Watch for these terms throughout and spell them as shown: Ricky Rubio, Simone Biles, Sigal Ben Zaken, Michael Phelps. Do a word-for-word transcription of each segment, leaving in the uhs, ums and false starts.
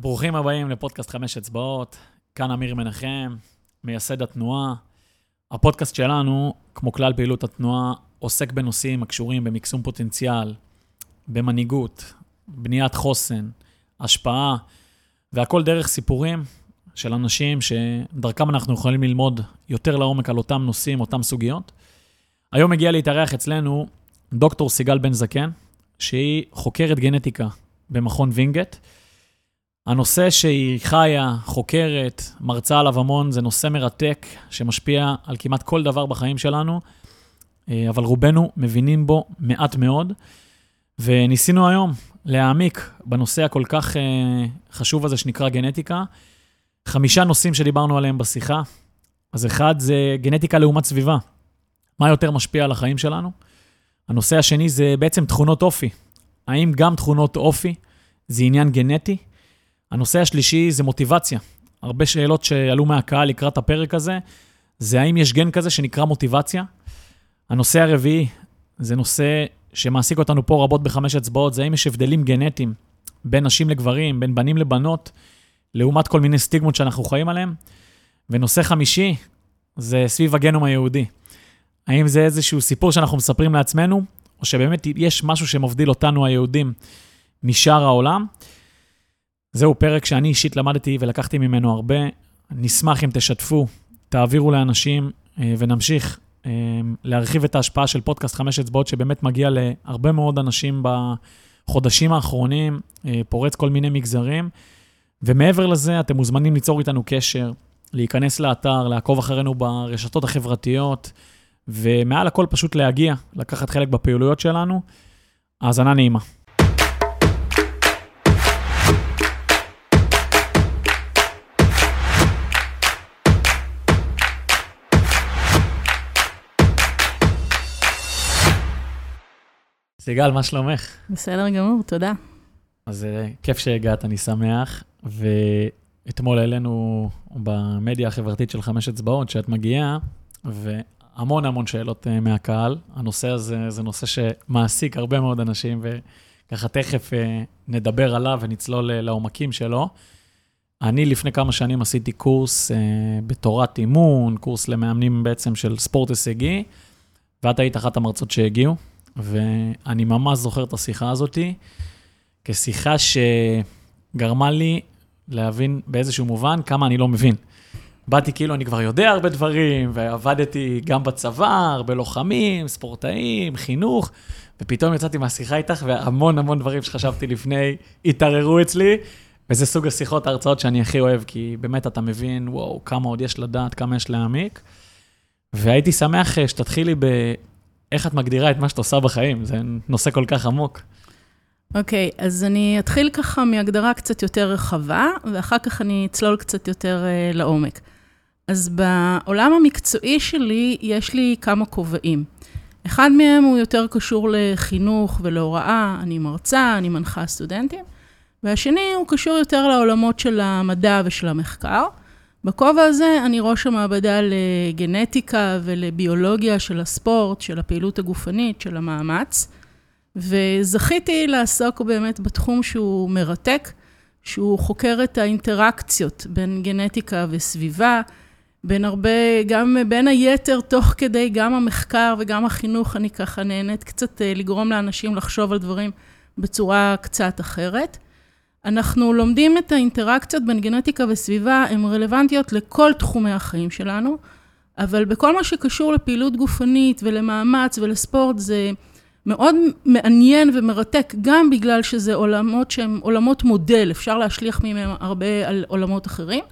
ברוכים הבאים לפודקאסט חמש אצבעות, כאן אמיר מנחם, מייסד התנועה. הפודקאסט שלנו, כמו כלל פעילות התנועה, עוסק בנושאים הקשורים במקסום פוטנציאל, במנהיגות, בניית חוסן, השפעה, והכל דרך סיפורים של אנשים שדרכם אנחנו יכולים ללמוד יותר לעומק על אותם נושאים, אותם סוגיות. היום הגיע להתארח אצלנו דוקטור סיגל בן זקן, שהיא חוקרת גנטיקה במכון וינגייט. הנושא שהיא חיה, חוקרת, מרצה עליו המון, זה נושא מרתק שמשפיע על כמעט כל דבר בחיים שלנו, אבל רובנו מבינים בו מעט מאוד, וניסינו היום להעמיק בנושא הכל כך חשוב הזה שנקרא גנטיקה. חמישה נושאים שדיברנו עליהם בשיחה, אז אחד זה גנטיקה לעומת סביבה, מה יותר משפיע על החיים שלנו. הנושא השני זה בעצם תכונות אופי, האם גם תכונות אופי זה עניין גנטי? הנושא השלישי זה מוטיבציה. הרבה שאלות שעלו מהקהל לקראת הפרק הזה, זה האם יש גן כזה שנקרא מוטיבציה. הנושא הרביעי זה נושא שמעסיק אותנו פה רבות בחמש אצבעות, זה האם יש הבדלים גנטיים בין נשים לגברים, בין בנים לבנות, לעומת כל מיני סטיגמות שאנחנו חיים עליהם. ונושא חמישי זה סביב הגנום היהודי. האם זה איזשהו סיפור שאנחנו מספרים לעצמנו, או שבאמת יש משהו שמבדיל אותנו היהודים משאר העולם. זהו פרק שאני אישית למדתי ולקחתי ממנו הרבה. נשמח אם תשתפו, תעבירו לאנשים, ונמשיך להרחיב את ההשפעה של פודקאסט חמש אצבעות, שבאמת מגיע להרבה מאוד אנשים בחודשים האחרונים, פורץ כל מיני מגזרים. ומעבר לזה, אתם מוזמנים ליצור איתנו קשר, להיכנס לאתר, לעקוב אחרינו ברשתות החברתיות, ומעל הכל פשוט להגיע, לקחת חלק בפעילויות שלנו. האזנה נעימה. סיגל, מה שלומך? בסדר גמור, תודה. אז כיף שהגעת, אני שמח. ואתמול העלינו במדיה החברתית של חמש אצבעות, שאת מגיעה, והמון המון שאלות מהקהל. הנושא הזה זה נושא שמעסיק הרבה מאוד אנשים, וככה תכף נדבר עליו ונצלול לעומקים שלו. אני לפני כמה שנים עשיתי קורס בתורת אימון, קורס למאמנים בעצם של ספורט הישגי, ואת היית אחת המרצות שהגיעו. ואני ממש זוכר את השיחה הזאת, כשיחה שגרמה לי להבין באיזשהו מובן כמה אני לא מבין. באתי כאילו אני כבר יודע הרבה דברים, ועבדתי גם בצבא, הרבה לוחמים, ספורטאים, חינוך, ופתאום יצאתי מהשיחה איתך, והמון המון דברים שחשבתי לפני התערערו אצלי, וזה סוג השיחות, ההרצאות שאני הכי אוהב, כי באמת אתה מבין, וואו, כמה עוד יש לדעת, כמה יש להעמיק, והייתי שמח שתתחילי ב... איך את מגדירה את מה שאת עושה בחיים? זה נושא כל כך עמוק. אוקיי, okay, אז אני אתחיל ככה מהגדרה קצת יותר רחבה, ואחר כך אני אצלול קצת יותר uh, לעומק. אז בעולם המקצועי שלי יש לי כמה כובעים. אחד מהם הוא יותר קשור לחינוך ולהוראה, אני מרצה, אני מנחה סטודנטים, והשני הוא קשור יותר לעולמות של המדע ושל המחקר. בכובע הזה אני ראש המעבדה לגנטיקה ולביולוגיה של הספורט, של הפעילות הגופנית, של המאמץ, וזכיתי לעסוק באמת בתחום שהוא מרתק, שהוא חוקר את האינטראקציות בין גנטיקה וסביבה, בין הרבה, גם בין היתר, תוך כדי גם המחקר וגם החינוך, אני ככה נהנית קצת לגרום לאנשים לחשוב על דברים בצורה קצת אחרת. אנחנו לומדים את האינטראקציות בין גנטיקה וסביבה, הן רלוונטיות לכל תחומי החיים שלנו, אבל בכל מה שקשור לפעילות גופנית ולמאמץ ולספורט, זה מאוד מעניין ומרתק, גם בגלל שזה עולמות שהם עולמות מודל, אפשר להשליך מהם הרבה על עולמות אחרים,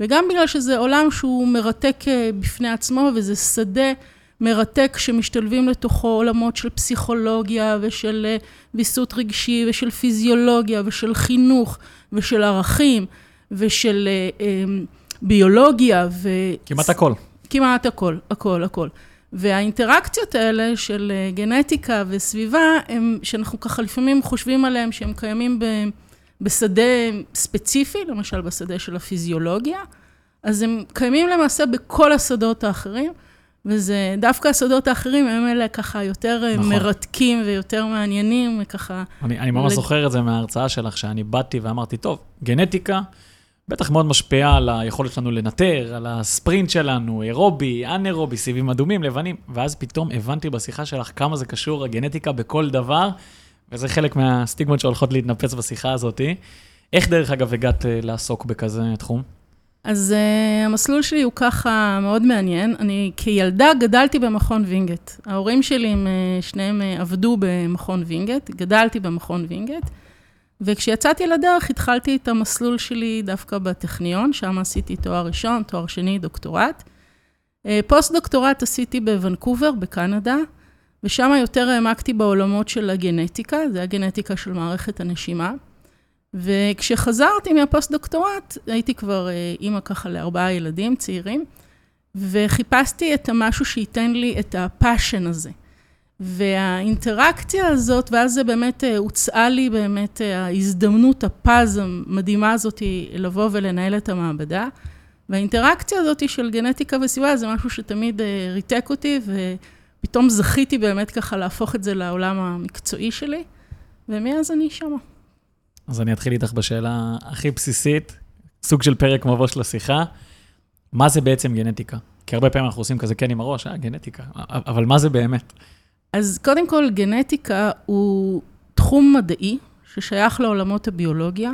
וגם בגלל שזה עולם שהוא מרתק בפני עצמו, וזה שדה מרתק שמשתלבים לתוכו עולמות של פסיכולוגיה ושל ביסות רגשי ושל פיזיולוגיה ושל חינוך ושל ערכים ושל ביולוגיה ו... כמעט הכל. כמעט הכל, הכל, הכל. והאינטראקציות האלה של גנטיקה וסביבה, הם, שאנחנו ככה לפעמים חושבים עליהם שהם קיימים ב... בשדה ספציפי, למשל בשדה של הפיזיולוגיה, אז הם קיימים למעשה בכל השדות האחרים, וזה דווקא הסודות האחרים, הם אלה ככה יותר נכון. מרתקים ויותר מעניינים, וככה... אני, אני ממש לג... זוכר את זה מההרצאה שלך, שאני באתי ואמרתי, טוב, גנטיקה בטח מאוד משפיעה על היכולת שלנו לנטר, על הספרינט שלנו, אירובי, אנאירובי, סיבים אדומים, לבנים, ואז פתאום הבנתי בשיחה שלך כמה זה קשור, הגנטיקה בכל דבר, וזה חלק מהסטיגמות שהולכות להתנפץ בשיחה הזאת. איך דרך אגב הגעת לעסוק בכזה תחום? אז uh, המסלול שלי הוא ככה מאוד מעניין. אני כילדה גדלתי במכון וינגייט. ההורים שלי הם, שניהם עבדו במכון וינגייט, גדלתי במכון וינגייט, וכשיצאתי לדרך התחלתי את המסלול שלי דווקא בטכניון, שם עשיתי תואר ראשון, תואר שני, דוקטורט. פוסט דוקטורט עשיתי בוונקובר, בקנדה, ושם יותר העמקתי בעולמות של הגנטיקה, זה הגנטיקה של מערכת הנשימה. וכשחזרתי מהפוסט דוקטורט, הייתי כבר אימא ככה לארבעה ילדים צעירים, וחיפשתי את המשהו שייתן לי את הפאשן הזה. והאינטראקציה הזאת, ואז זה באמת הוצאה לי באמת ההזדמנות, הפז המדהימה הזאת לבוא ולנהל את המעבדה. והאינטראקציה הזאת של גנטיקה וסביבה, זה משהו שתמיד ריתק אותי, ופתאום זכיתי באמת ככה להפוך את זה לעולם המקצועי שלי, ומאז אני שמה. אז אני אתחיל איתך בשאלה הכי בסיסית, סוג של פרק מבוש לשיחה, מה זה בעצם גנטיקה? כי הרבה פעמים אנחנו עושים כזה כן עם הראש, אה, גנטיקה, אבל מה זה באמת? אז קודם כל, גנטיקה הוא תחום מדעי ששייך לעולמות הביולוגיה,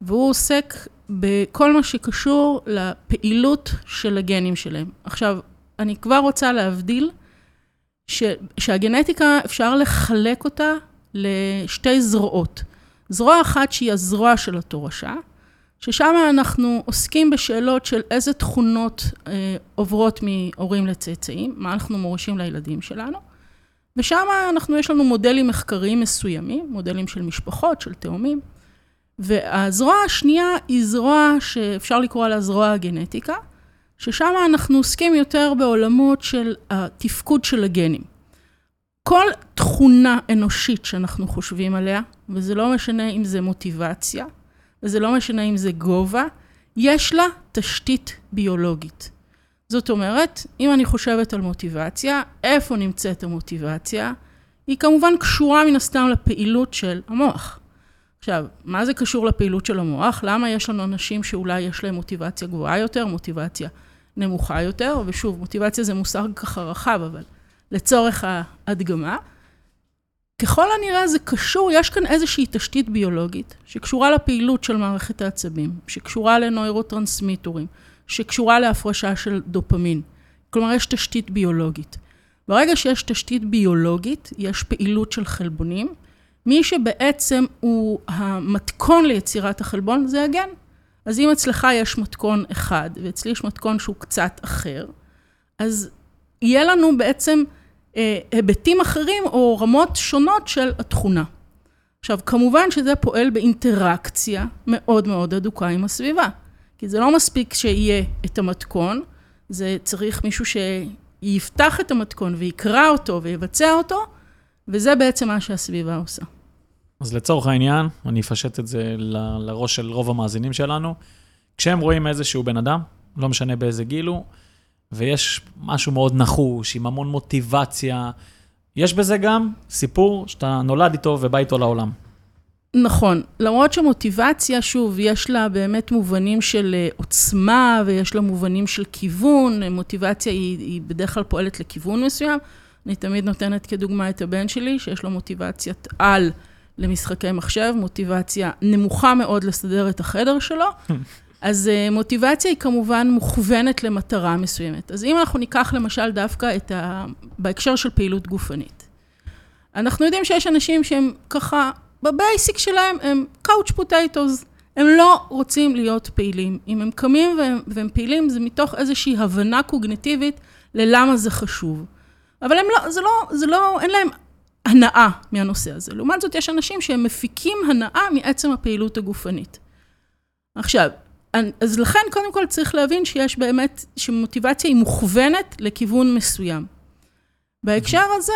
והוא עוסק בכל מה שקשור לפעילות של הגנים שלהם. עכשיו, אני כבר רוצה להבדיל ש... שהגנטיקה אפשר לחלק אותה לשתי זרועות. זרוע אחת שהיא הזרוע של התורשה, ששם אנחנו עוסקים בשאלות של איזה תכונות אה, עוברות מהורים לצאצאים, מה אנחנו מורישים לילדים שלנו, ושם אנחנו, יש לנו מודלים מחקריים מסוימים, מודלים של משפחות, של תאומים, והזרוע השנייה היא זרוע שאפשר לקרוא לה זרוע הגנטיקה, ששם אנחנו עוסקים יותר בעולמות של התפקוד של הגנים. כל תכונה אנושית שאנחנו חושבים עליה, וזה לא משנה אם זה מוטיבציה, וזה לא משנה אם זה גובה, יש לה תשתית ביולוגית. זאת אומרת, אם אני חושבת על מוטיבציה, איפה נמצאת המוטיבציה? היא כמובן קשורה מן הסתם לפעילות של המוח. עכשיו, מה זה קשור לפעילות של המוח? למה יש לנו אנשים שאולי יש להם מוטיבציה גבוהה יותר, מוטיבציה נמוכה יותר? ושוב, מוטיבציה זה מושג ככה רחב, אבל לצורך ההדגמה, ככל הנראה זה קשור, יש כאן איזושהי תשתית ביולוגית, שקשורה לפעילות של מערכת העצבים, שקשורה לנוירוטרנסמיטורים, שקשורה להפרשה של דופמין. כלומר, יש תשתית ביולוגית. ברגע שיש תשתית ביולוגית, יש פעילות של חלבונים. מי שבעצם הוא המתכון ליצירת החלבון, זה הגן. אז אם אצלך יש מתכון אחד, ואצלי יש מתכון שהוא קצת אחר, אז יהיה לנו בעצם אה, היבטים אחרים או רמות שונות של התכונה. עכשיו, כמובן שזה פועל באינטראקציה מאוד מאוד הדוקה עם הסביבה. כי זה לא מספיק שיהיה את המתכון, זה צריך מישהו שיפתח את המתכון ויקרא אותו ויבצע אותו, וזה בעצם מה שהסביבה עושה. אז לצורך העניין, אני אפשט את זה ל- לראש של רוב המאזינים שלנו, כשהם רואים איזשהו בן אדם, לא משנה באיזה גיל הוא, ויש משהו מאוד נחוש, עם המון מוטיבציה. יש בזה גם סיפור שאתה נולד איתו ובא איתו לעולם. נכון. למרות שמוטיבציה, שוב, יש לה באמת מובנים של עוצמה, ויש לה מובנים של כיוון. מוטיבציה היא, היא בדרך כלל פועלת לכיוון מסוים. אני תמיד נותנת כדוגמה את הבן שלי, שיש לו מוטיבציית על למשחקי מחשב, מוטיבציה נמוכה מאוד לסדר את החדר שלו. אז מוטיבציה היא כמובן מוכוונת למטרה מסוימת. אז אם אנחנו ניקח למשל דווקא את ה... בהקשר של פעילות גופנית. אנחנו יודעים שיש אנשים שהם ככה, בבייסיק שלהם הם couch potatoes, הם לא רוצים להיות פעילים. אם הם קמים והם, והם פעילים, זה מתוך איזושהי הבנה קוגניטיבית ללמה זה חשוב. אבל הם לא, זה לא, זה לא, אין להם הנאה מהנושא הזה. לעומת זאת, יש אנשים שהם מפיקים הנאה מעצם הפעילות הגופנית. עכשיו, אז לכן, קודם כל, צריך להבין שיש באמת, שמוטיבציה היא מוכוונת לכיוון מסוים. בהקשר הזה,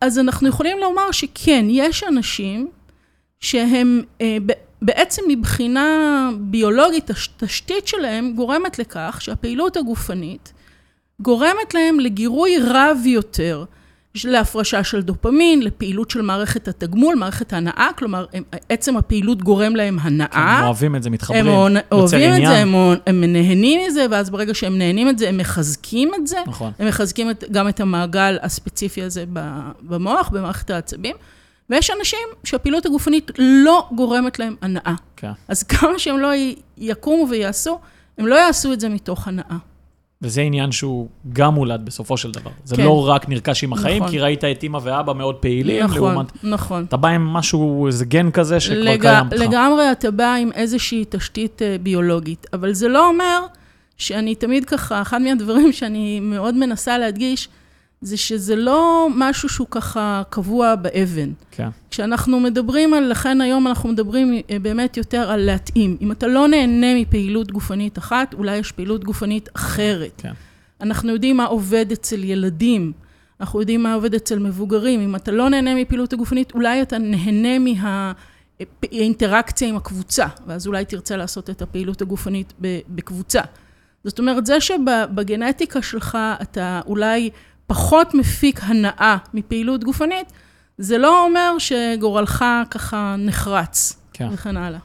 אז אנחנו יכולים לומר שכן, יש אנשים שהם בעצם מבחינה ביולוגית, התשתית שלהם גורמת לכך שהפעילות הגופנית גורמת להם לגירוי רב יותר, להפרשה של דופמין, לפעילות של מערכת התגמול, מערכת ההנאה, כלומר, הם, עצם הפעילות גורם להם הנאה. כן, הם אוהבים את זה, מתחברים, הם אוהב, יוצר אוהבים עניין. את זה, הם, הם נהנים מזה, ואז ברגע שהם נהנים את זה, הם מחזקים את זה. נכון. הם מחזקים את, גם את המעגל הספציפי הזה במוח, במערכת העצבים. ויש אנשים שהפעילות הגופנית לא גורמת להם הנאה. כן. אז כמה שהם לא יקומו ויעשו, הם לא יעשו את זה מתוך הנאה. וזה עניין שהוא גם מולד בסופו של דבר. זה כן. לא רק נרכש עם החיים, נכון. כי ראית את אמא ואבא מאוד פעילים. נכון, לעומת... נכון. אתה בא עם משהו, איזה גן כזה שכבר לג... קיים לך. לגמרי אתה בא עם איזושהי תשתית ביולוגית, אבל זה לא אומר שאני תמיד ככה, אחד מהדברים שאני מאוד מנסה להדגיש, זה שזה לא משהו שהוא ככה קבוע באבן. כן. כשאנחנו מדברים על, לכן היום אנחנו מדברים באמת יותר על להתאים. אם אתה לא נהנה מפעילות גופנית אחת, אולי יש פעילות גופנית אחרת. כן. אנחנו יודעים מה עובד אצל ילדים, אנחנו יודעים מה עובד אצל מבוגרים. אם אתה לא נהנה מפעילות הגופנית, אולי אתה נהנה מה... האינטראקציה עם הקבוצה, ואז אולי תרצה לעשות את הפעילות הגופנית בקבוצה. זאת אומרת, זה שבגנטיקה שלך אתה אולי... פחות מפיק הנאה מפעילות גופנית, זה לא אומר שגורלך ככה נחרץ, כן. וכן הלאה.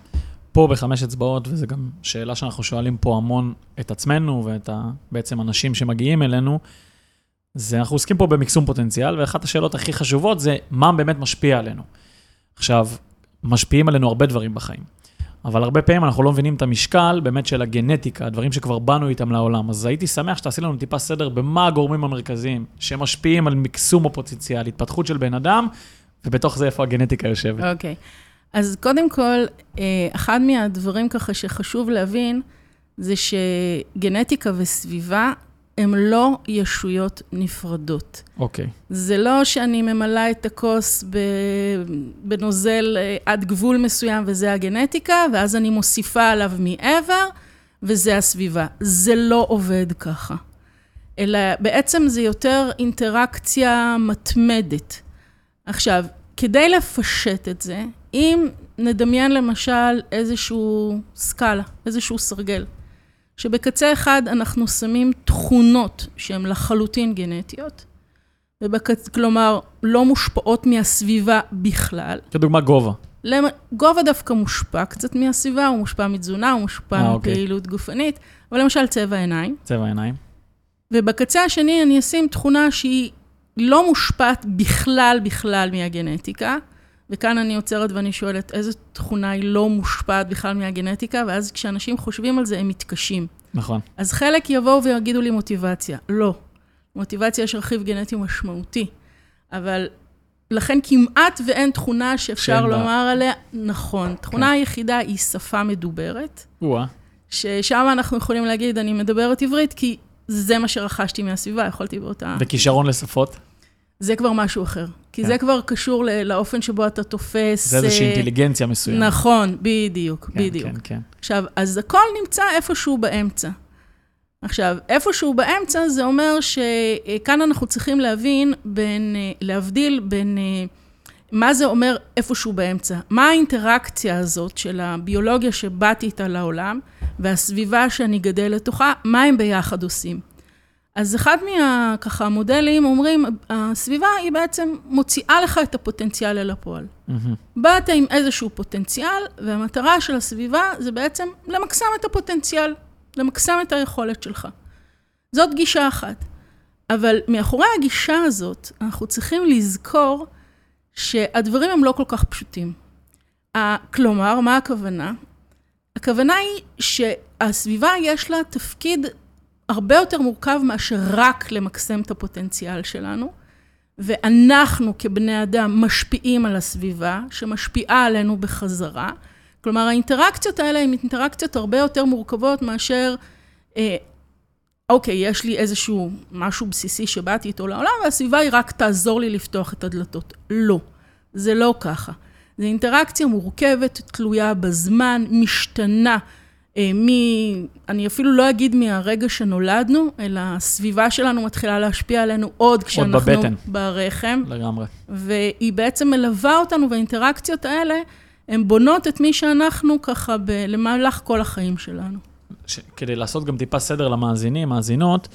פה בחמש אצבעות, וזו גם שאלה שאנחנו שואלים פה המון את עצמנו, ואת ה, בעצם אנשים שמגיעים אלינו, זה אנחנו עוסקים פה במקסום פוטנציאל, ואחת השאלות הכי חשובות זה, מה באמת משפיע עלינו? עכשיו, משפיעים עלינו הרבה דברים בחיים, אבל הרבה פעמים אנחנו לא מבינים את המשקל באמת של הגנטיקה, הדברים שכבר באנו איתם לעולם. אז הייתי שמח שתעשי לנו טיפה סדר במה הגורמים המרכזיים שמשפיעים על מקסום הפוטנציאל, התפתחות של בן אדם, ובתוך זה איפה הגנטיקה יושבת. אוקיי. אז קודם כל, אחד מהדברים ככה שחשוב להבין, זה שגנטיקה וסביבה, הם לא ישויות נפרדות. אוקיי. זה לא שאני ממלאה את הכוס בנוזל עד גבול מסוים, וזה הגנטיקה, ואז אני מוסיפה עליו מעבר, וזה הסביבה. זה לא עובד ככה. אלא בעצם זה יותר אינטראקציה מתמדת. עכשיו, כדי לפשט את זה, אם נדמיין למשל איזשהו סקאלה, איזשהו סרגל, שבקצה אחד אנחנו שמים תכונות שהן לחלוטין גנטיות, ובקצ... כלומר, לא מושפעות מהסביבה בכלל. כדוגמה גובה. למ... גובה דווקא מושפע קצת מהסביבה, הוא מושפע מתזונה, הוא מושפע אה, מפעילות אוקיי. גופנית, אבל למשל צבע עיניים. צבע עיניים. ובקצה השני אני אשים תכונה שהיא לא מושפעת בכלל בכלל מהגנטיקה, וכאן אני עוצרת ואני שואלת, איזו תכונה היא לא מושפעת בכלל מהגנטיקה, ואז כשאנשים חושבים על זה, הם מתקשים. נכון. אז חלק יבואו ויגידו לי מוטיבציה. לא. מוטיבציה יש רכיב גנטי משמעותי. אבל לכן כמעט ואין תכונה שאפשר לומר עליה. נכון. תכונה היחידה היא שפה מדוברת. וואה. ששם אנחנו יכולים להגיד, אני מדברת עברית, כי זה מה שרכשתי מהסביבה, יכולתי באותה... וכישרון לשפות? זה כבר משהו אחר. כי זה כבר קשור לאופן שבו אתה תופס... זה איזושהי אינטליגנציה מסוימת. נכון, בדיוק, בדיוק. כן, כן. עכשיו, אז הכל נמצא איפשהו באמצע. עכשיו, איפשהו באמצע זה אומר שכאן אנחנו צריכים להבין, להבדיל בין מה זה אומר איפשהו באמצע. מה האינטראקציה הזאת של הביולוגיה שבאתי איתה לעולם, והסביבה שאני גדל לתוכה, מה הם ביחד עושים? אז אחד מה, ככה, המודלים אומרים, הסביבה היא בעצם מוציאה לך את הפוטנציאל אל הפועל. באת עם איזשהו פוטנציאל, והמטרה של הסביבה זה בעצם למקסם את הפוטנציאל, למקסם את היכולת שלך. זאת גישה אחת. אבל מאחורי הגישה הזאת, אנחנו צריכים לזכור שהדברים הם לא כל כך פשוטים. כלומר, מה הכוונה? הכוונה היא שהסביבה יש לה תפקיד הרבה יותר מורכב מאשר רק למקסם את הפוטנציאל שלנו, ואנחנו כבני אדם משפיעים על הסביבה, שמשפיעה עלינו בחזרה. כלומר, האינטראקציות האלה הן אינטראקציות הרבה יותר מורכבות מאשר, אה, אוקיי, יש לי איזשהו משהו בסיסי שבאתי איתו לעולם, והסביבה היא רק תעזור לי לפתוח את הדלתות. לא, זה לא ככה. זו אינטראקציה מורכבת, תלויה בזמן, משתנה, מי, אני אפילו לא אגיד מהרגע שנולדנו, אלא הסביבה שלנו מתחילה להשפיע עלינו עוד כשאנחנו בבטן. ברחם. לגמרי. והיא בעצם מלווה אותנו, והאינטראקציות האלה, הן בונות את מי שאנחנו ככה ב- למהלך כל החיים שלנו. ש- כדי לעשות גם טיפה סדר למאזינים, מאזינות,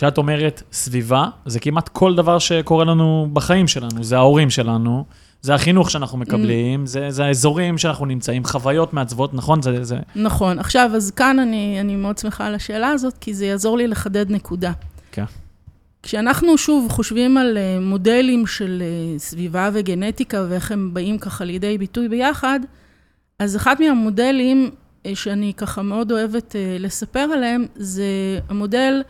כשאת אומרת סביבה, זה כמעט כל דבר שקורה לנו בחיים שלנו, זה ההורים שלנו, זה החינוך שאנחנו מקבלים, זה, זה האזורים שאנחנו נמצאים, חוויות מעצבות, נכון? זה, זה... נכון. עכשיו, אז כאן אני, אני מאוד שמחה על השאלה הזאת, כי זה יעזור לי לחדד נקודה. כן. כשאנחנו שוב חושבים על מודלים של סביבה וגנטיקה, ואיך הם באים ככה לידי ביטוי ביחד, אז אחד מהמודלים שאני ככה מאוד אוהבת לספר עליהם, זה המודל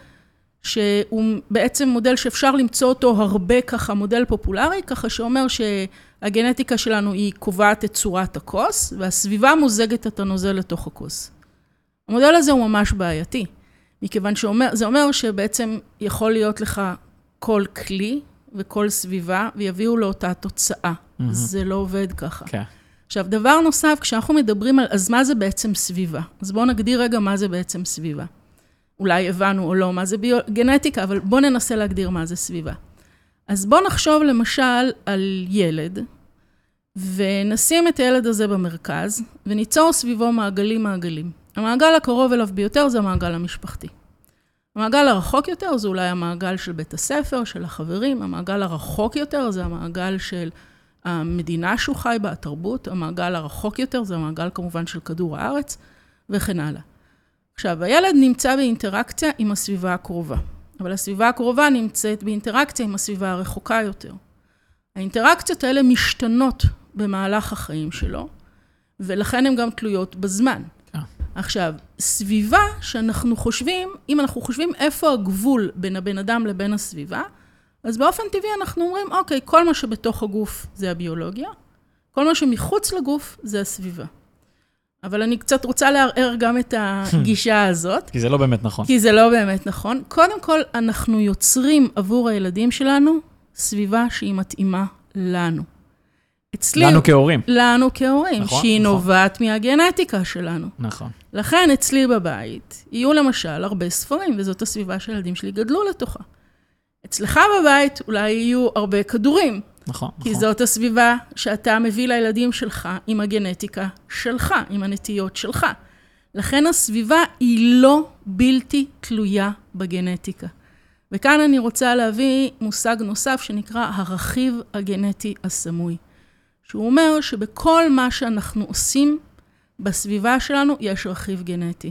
שהוא בעצם מודל שאפשר למצוא אותו הרבה ככה, מודל פופולרי, ככה שאומר שהגנטיקה שלנו היא קובעת את צורת הכוס, והסביבה מוזגת את הנוזל לתוך הכוס. המודל הזה הוא ממש בעייתי, מכיוון שזה אומר שבעצם יכול להיות לך כל כלי וכל סביבה, ויביאו לאותה תוצאה. Mm-hmm. זה לא עובד ככה. Okay. עכשיו, דבר נוסף, כשאנחנו מדברים על, אז מה זה בעצם סביבה? אז בואו נגדיר רגע מה זה בעצם סביבה. אולי הבנו או לא מה זה ביו... גנטיקה, אבל בואו ננסה להגדיר מה זה סביבה. אז בואו נחשוב למשל על ילד, ונשים את הילד הזה במרכז, וניצור סביבו מעגלים מעגלים. המעגל הקרוב אליו ביותר זה המעגל המשפחתי. המעגל הרחוק יותר זה אולי המעגל של בית הספר, של החברים. המעגל הרחוק יותר זה המעגל של המדינה שהוא חי בה, התרבות. המעגל הרחוק יותר זה המעגל כמובן של כדור הארץ, וכן הלאה. עכשיו, הילד נמצא באינטראקציה עם הסביבה הקרובה. אבל הסביבה הקרובה נמצאת באינטראקציה עם הסביבה הרחוקה יותר. האינטראקציות האלה משתנות במהלך החיים שלו, ולכן הן גם תלויות בזמן. עכשיו, סביבה שאנחנו חושבים, אם אנחנו חושבים איפה הגבול בין הבן אדם לבין הסביבה, אז באופן טבעי אנחנו אומרים, אוקיי, כל מה שבתוך הגוף זה הביולוגיה, כל מה שמחוץ לגוף זה הסביבה. אבל אני קצת רוצה לערער גם את הגישה הזאת. כי זה לא באמת נכון. כי זה לא באמת נכון. קודם כל, אנחנו יוצרים עבור הילדים שלנו סביבה שהיא מתאימה לנו. אצלי, לנו כהורים. לנו כהורים, נכון, שהיא נכון. נובעת מהגנטיקה שלנו. נכון. לכן אצלי בבית יהיו למשל הרבה ספרים, וזאת הסביבה של הילדים שלי גדלו לתוכה. אצלך בבית אולי יהיו הרבה כדורים. נכון. כי נכון. זאת הסביבה שאתה מביא לילדים שלך עם הגנטיקה שלך, עם הנטיות שלך. לכן הסביבה היא לא בלתי תלויה בגנטיקה. וכאן אני רוצה להביא מושג נוסף שנקרא הרכיב הגנטי הסמוי. שהוא אומר שבכל מה שאנחנו עושים בסביבה שלנו יש רכיב גנטי.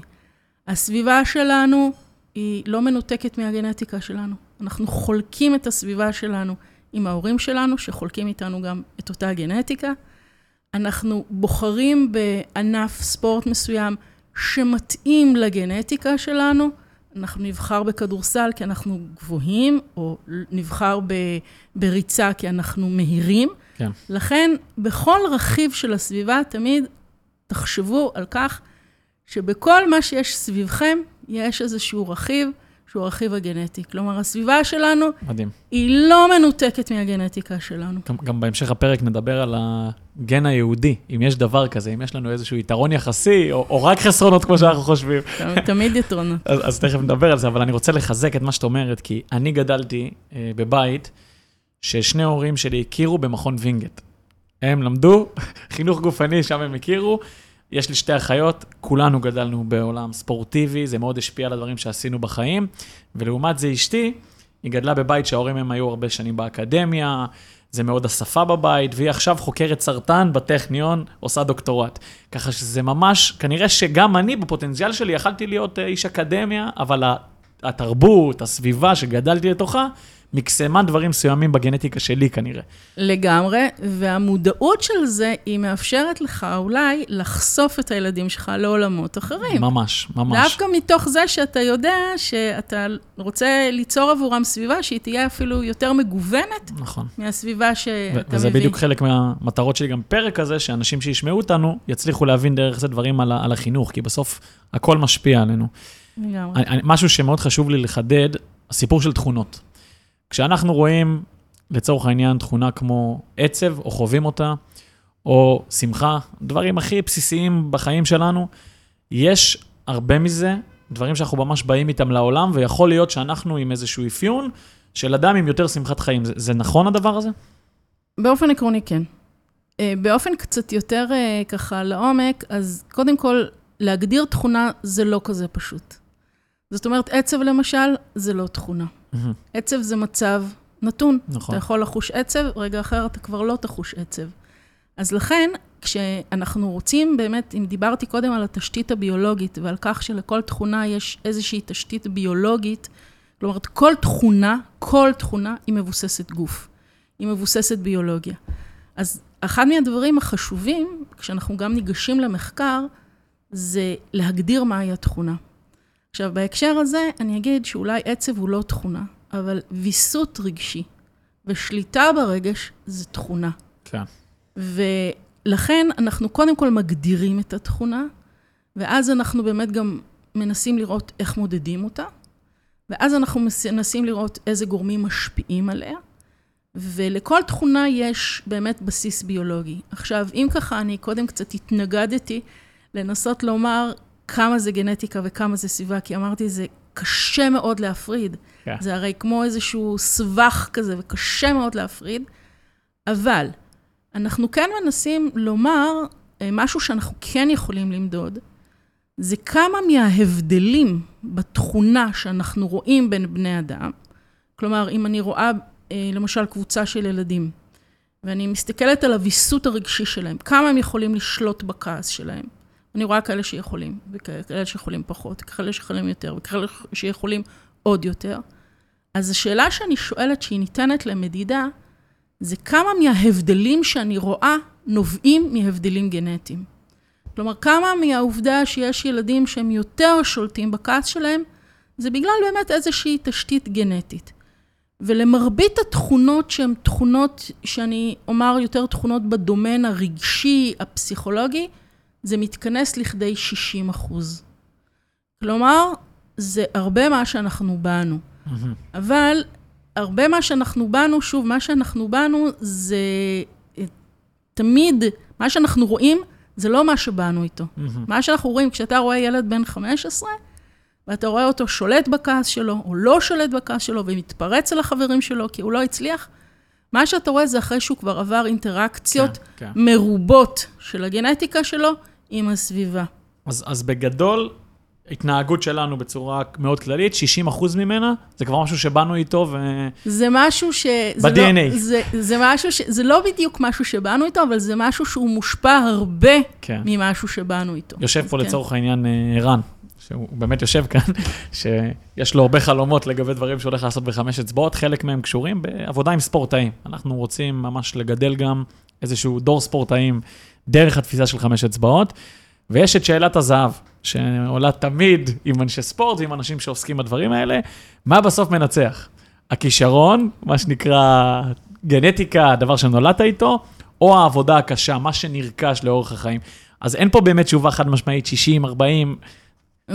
הסביבה שלנו היא לא מנותקת מהגנטיקה שלנו. אנחנו חולקים את הסביבה שלנו עם ההורים שלנו, שחולקים איתנו גם את אותה הגנטיקה. אנחנו בוחרים בענף ספורט מסוים שמתאים לגנטיקה שלנו. אנחנו נבחר בכדורסל כי אנחנו גבוהים, או נבחר בריצה כי אנחנו מהירים. כן. לכן, בכל רכיב של הסביבה, תמיד תחשבו על כך שבכל מה שיש סביבכם, יש איזשהו רכיב שהוא רכיב הגנטי. כלומר, הסביבה שלנו מדהים. היא לא מנותקת מהגנטיקה שלנו. גם, גם בהמשך הפרק נדבר על הגן היהודי, אם יש דבר כזה, אם יש לנו איזשהו יתרון יחסי, או, או רק חסרונות כמו שאנחנו חושבים. תמיד יתרונות. אז, אז תכף נדבר על זה, אבל אני רוצה לחזק את מה שאת אומרת, כי אני גדלתי אה, בבית, ששני ההורים שלי הכירו במכון וינגייט. הם למדו, חינוך גופני, שם הם הכירו. יש לי שתי אחיות, כולנו גדלנו בעולם ספורטיבי, זה מאוד השפיע על הדברים שעשינו בחיים, ולעומת זה אשתי, היא גדלה בבית שההורים הם היו הרבה שנים באקדמיה, זה מאוד השפה בבית, והיא עכשיו חוקרת סרטן בטכניון, עושה דוקטורט. ככה שזה ממש, כנראה שגם אני בפוטנציאל שלי, יכלתי להיות איש אקדמיה, אבל התרבות, הסביבה שגדלתי לתוכה, מקסמה דברים מסוימים בגנטיקה שלי כנראה. לגמרי, והמודעות של זה היא מאפשרת לך אולי לחשוף את הילדים שלך לעולמות אחרים. ממש, ממש. דווקא מתוך זה שאתה יודע שאתה רוצה ליצור עבורם סביבה שהיא תהיה אפילו יותר מגוונת נכון. מהסביבה שאתה מביא. וזה בדיוק חלק מהמטרות שלי גם פרק הזה, שאנשים שישמעו אותנו יצליחו להבין דרך זה דברים על, על החינוך, כי בסוף הכל משפיע עלינו. לגמרי. אני, משהו שמאוד חשוב לי לחדד, הסיפור של תכונות. כשאנחנו רואים, לצורך העניין, תכונה כמו עצב, או חווים אותה, או שמחה, דברים הכי בסיסיים בחיים שלנו, יש הרבה מזה, דברים שאנחנו ממש באים איתם לעולם, ויכול להיות שאנחנו עם איזשהו אפיון, של אדם עם יותר שמחת חיים. זה, זה נכון הדבר הזה? באופן עקרוני כן. באופן קצת יותר ככה לעומק, אז קודם כל, להגדיר תכונה זה לא כזה פשוט. זאת אומרת, עצב למשל, זה לא תכונה. עצב זה מצב נתון. אתה יכול לחוש עצב, רגע אחר אתה כבר לא תחוש עצב. אז לכן, כשאנחנו רוצים באמת, אם דיברתי קודם על התשתית הביולוגית, ועל כך שלכל תכונה יש איזושהי תשתית ביולוגית, כלומר, כל תכונה, כל תכונה היא מבוססת גוף. היא מבוססת ביולוגיה. אז אחד מהדברים החשובים, כשאנחנו גם ניגשים למחקר, זה להגדיר מהי התכונה. עכשיו, בהקשר הזה, אני אגיד שאולי עצב הוא לא תכונה, אבל ויסות רגשי ושליטה ברגש זה תכונה. כן. ולכן אנחנו קודם כל מגדירים את התכונה, ואז אנחנו באמת גם מנסים לראות איך מודדים אותה, ואז אנחנו מנסים לראות איזה גורמים משפיעים עליה, ולכל תכונה יש באמת בסיס ביולוגי. עכשיו, אם ככה, אני קודם קצת התנגדתי לנסות לומר כמה זה גנטיקה וכמה זה סביבה, כי אמרתי, זה קשה מאוד להפריד. Yeah. זה הרי כמו איזשהו סבך כזה, וקשה מאוד להפריד. אבל אנחנו כן מנסים לומר, משהו שאנחנו כן יכולים למדוד, זה כמה מההבדלים בתכונה שאנחנו רואים בין בני אדם. כלומר, אם אני רואה למשל קבוצה של ילדים, ואני מסתכלת על הוויסות הרגשי שלהם, כמה הם יכולים לשלוט בכעס שלהם. אני רואה כאלה שיכולים, וכאלה שיכולים פחות, כאלה שיכולים יותר, וכאלה שיכולים עוד יותר. אז השאלה שאני שואלת, שהיא ניתנת למדידה, זה כמה מההבדלים שאני רואה נובעים מהבדלים גנטיים. כלומר, כמה מהעובדה שיש ילדים שהם יותר שולטים בכעס שלהם, זה בגלל באמת איזושהי תשתית גנטית. ולמרבית התכונות שהן תכונות, שאני אומר יותר תכונות בדומיין הרגשי, הפסיכולוגי, זה מתכנס לכדי שישים אחוז. כלומר, זה הרבה מה שאנחנו באנו. אבל הרבה מה שאנחנו באנו, שוב, מה שאנחנו באנו זה תמיד, מה שאנחנו רואים זה לא מה שבאנו איתו. מה שאנחנו רואים, כשאתה רואה ילד בן חמש עשרה, ואתה רואה אותו שולט בכעס שלו, או לא שולט בכעס שלו, ומתפרץ על החברים שלו, כי הוא לא הצליח, מה שאתה רואה זה אחרי שהוא כבר עבר אינטראקציות כן, כן. מרובות של הגנטיקה שלו עם הסביבה. אז, אז בגדול, התנהגות שלנו בצורה מאוד כללית, שישים אחוז ממנה, זה כבר משהו שבאנו איתו ו... זה משהו ש... ב-די אן איי. זה, זה, זה, משהו ש... זה לא בדיוק משהו שבאנו איתו, אבל זה משהו שהוא מושפע הרבה כן. ממשהו שבאנו איתו. יושב פה כן. לצורך העניין ערן. שהוא באמת יושב כאן, שיש לו הרבה חלומות לגבי דברים שהולך לעשות בחמש אצבעות, חלק מהם קשורים בעבודה עם ספורטאים. אנחנו רוצים ממש לגדל גם איזשהו דור ספורטאים דרך התפיסה של חמש אצבעות, ויש את שאלת הזהב, שעולה תמיד עם אנשי ספורט, ועם אנשים שעוסקים בדברים האלה, מה בסוף מנצח? הכישרון, מה שנקרא גנטיקה, הדבר שנולדת איתו, או העבודה הקשה, מה שנרכש לאורך החיים. אז אין פה באמת תשובה חד משמעית, שישים, ארבעים,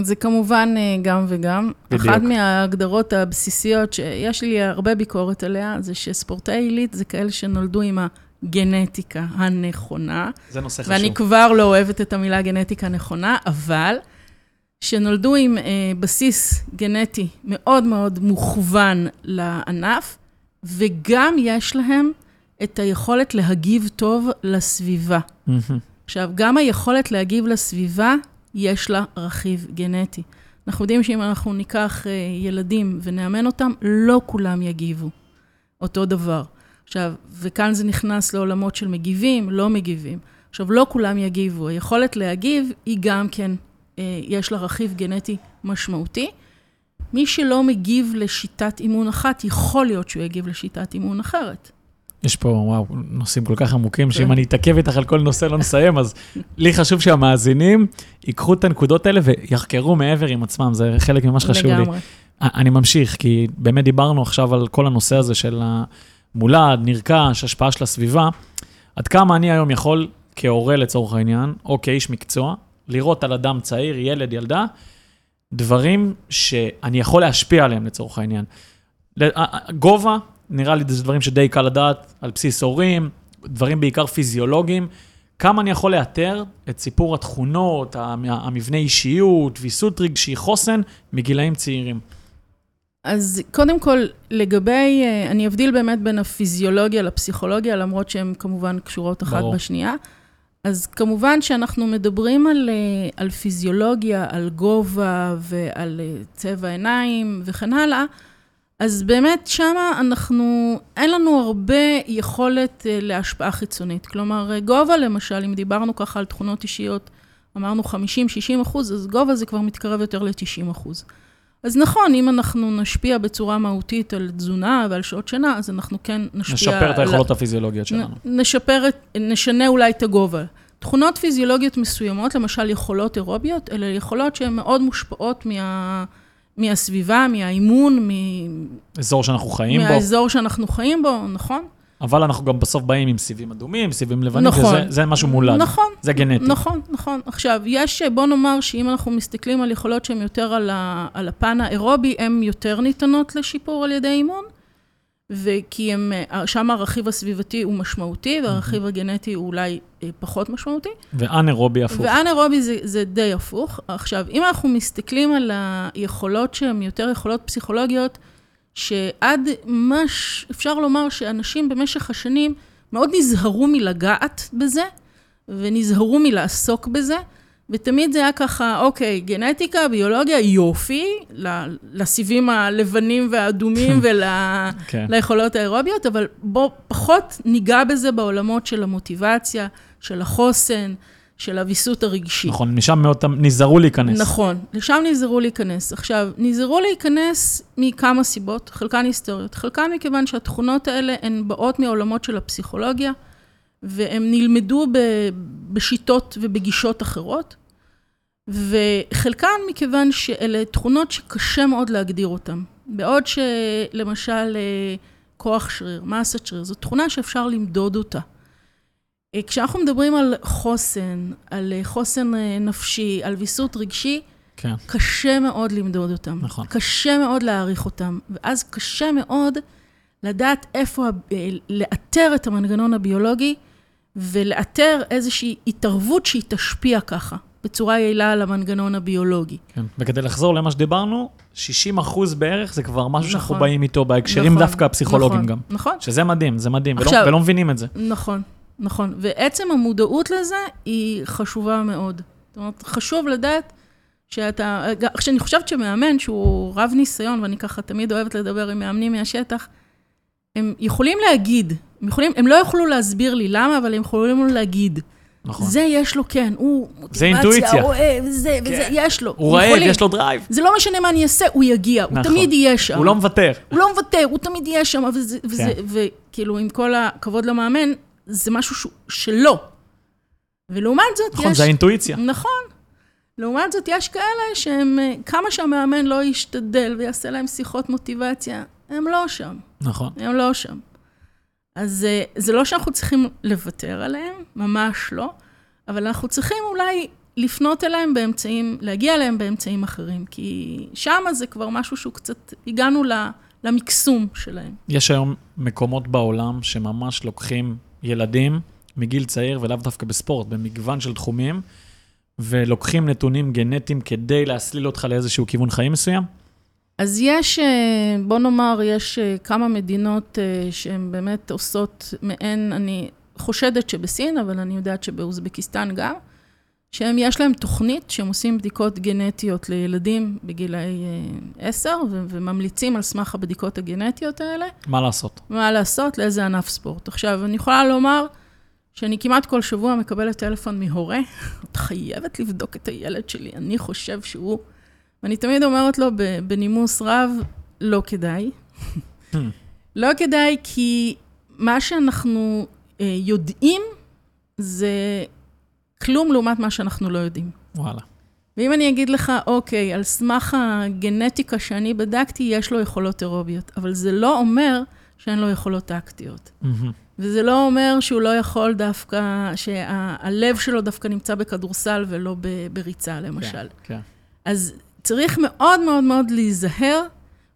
זה כמובן גם וגם. בדיוק. אחת מההגדרות הבסיסיות שיש לי הרבה ביקורת עליה, זה שספורטאי עילית זה כאלה שנולדו עם הגנטיקה הנכונה. זה נושא חשוב. ואני כבר לא אוהבת את המילה גנטיקה נכונה, אבל שנולדו עם בסיס גנטי מאוד מאוד מוכוון לענף, וגם יש להם את היכולת להגיב טוב לסביבה. עכשיו, גם היכולת להגיב לסביבה, יש לה רכיב גנטי. אנחנו יודעים שאם אנחנו ניקח ילדים ונאמן אותם, לא כולם יגיבו. אותו דבר. עכשיו, וכאן זה נכנס לעולמות של מגיבים, לא מגיבים. עכשיו, לא כולם יגיבו. היכולת להגיב היא גם כן, יש לה רכיב גנטי משמעותי. מי שלא מגיב לשיטת אימון אחת, יכול להיות שהוא יגיב לשיטת אימון אחרת. יש פה, וואו, נושאים כל כך עמוקים, שאם אני אתעכב איתך על כל נושא לא נסיים, אז לי חשוב שהמאזינים ייקחו את הנקודות האלה ויחקרו מעבר עם עצמם, זה חלק ממה שחשוב לי. לגמרי. אני ממשיך, כי באמת דיברנו עכשיו על כל הנושא הזה של המולד, נרכש, השפעה של הסביבה, עד כמה אני היום יכול, כהורה לצורך העניין, או כאיש מקצוע, לראות על אדם צעיר, ילד, ילדה, דברים שאני יכול להשפיע עליהם לצורך העניין. גובה, נראה לי דברים שדי קל לדעת, על בסיס הורים, דברים בעיקר פיזיולוגיים. כמה אני יכול לאתר את סיפור התכונות, המבנה אישיות, ויסות רגשי, חוסן, מגילאים צעירים? אז קודם כל, לגבי, אני אבדיל באמת בין הפיזיולוגיה לפסיכולוגיה, למרות שהן כמובן קשורות אחת בשנייה, אז כמובן שאנחנו מדברים על, על פיזיולוגיה, על גובה ועל צבע עיניים וכן הלאה, אז באמת שמה אנחנו, אין לנו הרבה יכולת להשפעה חיצונית. כלומר, גובה למשל, אם דיברנו ככה על תכונות אישיות, אמרנו חמישים שישים אחוז, אז גובה זה כבר מתקרב יותר ל-תשעים אחוז. אז נכון, אם אנחנו נשפיע בצורה מהותית על תזונה ועל שעות שינה, אז אנחנו כן נשפיע... נשפר את היכולות הפיזיולוגיות שלנו. נשפר את, נשנה אולי את הגובה. תכונות פיזיולוגיות מסוימות, למשל יכולות אירוביות, אלה יכולות שהן מאוד מושפעות מה... מהסביבה, מהאימון, מאזור שאנחנו חיים בו. מהאזור שאנחנו חיים בו, נכון? אבל אנחנו גם בסוף באים עם סיבים אדומים, סיבים לבנים, וזה משהו מולד. נכון. זה גנטי. נכון, נכון. עכשיו, יש, בוא נאמר שאם אנחנו מסתכלים על יכולות שהן יותר על הפן האירובי, הן יותר ניתנות לשיפור על ידי אימון, וכי שם הרכיב הסביבתי הוא משמעותי, והרכיב הגנטי הוא אולי פחות משמעותי. ואנאירובי הפוך. ואנאירובי זה, זה די הפוך. עכשיו, אם אנחנו מסתכלים על היכולות שהן יותר יכולות פסיכולוגיות, שעד מש, אפשר לומר שאנשים במשך השנים מאוד נזהרו מלגעת בזה, ונזהרו מלעסוק בזה, ותמיד זה היה ככה, אוקיי, גנטיקה, ביולוגיה, יופי, לסיבים הלבנים והאדומים וליכולות האירוביות, אבל בוא פחות ניגע בזה בעולמות של המוטיבציה, של החוסן, של הוויסות הרגשי. נכון, משם מאוד נזהרו להיכנס. נכון, לשם נזהרו להיכנס. עכשיו, נזהרו להיכנס מכמה סיבות, חלקן היסטוריות, חלקן מכיוון שהתכונות האלה הן באות מעולמות של הפסיכולוגיה, והם נלמדו בשיטות ובגישות אחרות, וחלקן מכיוון שאלה תכונות שקשה מאוד להגדיר אותן. בעוד שלמשל כוח שריר, מסת שריר, זו תכונה שאפשר למדוד אותה. כשאנחנו מדברים על חוסן, על חוסן נפשי, על ויסות רגשי, כן. קשה מאוד למדוד אותם. נכון. קשה מאוד להעריך אותם, ואז קשה מאוד לדעת איפה, לאתר את המנגנון הביולוגי, ולאתר איזושהי התערבות שהיא תשפיע ככה, בצורה יעילה על המנגנון הביולוגי. כן, וכדי לחזור למה שדיברנו, שישים אחוז בערך זה כבר משהו נכון, שאנחנו באים איתו, בהקשרים נכון, דווקא הפסיכולוגים נכון, גם. נכון. שזה מדהים, זה מדהים, עכשיו, ולא, ולא מבינים את זה. נכון, נכון. ועצם המודעות לזה היא חשובה מאוד. זאת אומרת, חשוב לדעת שאתה, כשאני חושבת שמאמן שהוא רב ניסיון, ואני ככה תמיד אוהבת לדבר עם מאמנים מהשטח, הם יכולים להגיד, הם, יכולים, הם לא יוכלו להסביר לי למה, אבל הם יכולים להגיד. נכון. זה יש לו כן, הוא מוטיבציה, הוא אוהב, זה, כן. וזה, יש לו. הוא רעב, יש לו דרייב. זה לא משנה מה אני אעשה, הוא יגיע, נכון. הוא תמיד יהיה שם. הוא לא מוותר. הוא לא מוותר, הוא תמיד יהיה שם, וזה, כן. וזה, וכאילו עם כל הכבוד למאמן, זה משהו ש... שלא. ולעומת זאת נכון, יש... נכון, זה האינטואיציה. נכון. לעומת זאת יש כאלה שהם, כמה שהמאמן לא ישתדל ויעשה להם שיחות מוטיבציה, הם לא שם. נכון. הם לא שם. אז זה לא שאנחנו צריכים לוותר עליהם, ממש לא, אבל אנחנו צריכים אולי לפנות אליהם באמצעים, להגיע אליהם באמצעים אחרים, כי שם זה כבר משהו שהוא קצת, הגענו למקסום שלהם. יש היום מקומות בעולם שממש לוקחים ילדים מגיל צעיר, ולאו דווקא בספורט, במגוון של תחומים, ולוקחים נתונים גנטיים כדי להסליל אותך לאיזשהו כיוון חיים מסוים? אז יש, בוא נאמר, יש כמה מדינות שהן באמת עושות מעין, אני חושדת שבסין, אבל אני יודעת שבאוזבקיסטן גם, שהם יש להם תוכנית שהם עושים בדיקות גנטיות לילדים בגילאי עשר, וממליצים על סמך הבדיקות הגנטיות האלה. מה לעשות? מה לעשות, לאיזה ענף ספורט. עכשיו, אני יכולה לומר שאני כמעט כל שבוע מקבלת טלפון מהורה, את חייבת לבדוק את הילד שלי, אני חושב שהוא... ואני תמיד אומרת לו, בנימוס רב, לא כדאי. לא כדאי, כי מה שאנחנו יודעים, זה כלום לעומת מה שאנחנו לא יודעים. וואלה. ואם אני אגיד לך, אוקיי, על סמך הגנטיקה שאני בדקתי, יש לו יכולות אירוביות, אבל זה לא אומר שאין לו יכולות טקטיות. וזה לא אומר שהוא לא יכול דווקא, שהלב שלו דווקא נמצא בכדורסל ולא בריצה, למשל. כן, כן. אז צריך מאוד מאוד מאוד להיזהר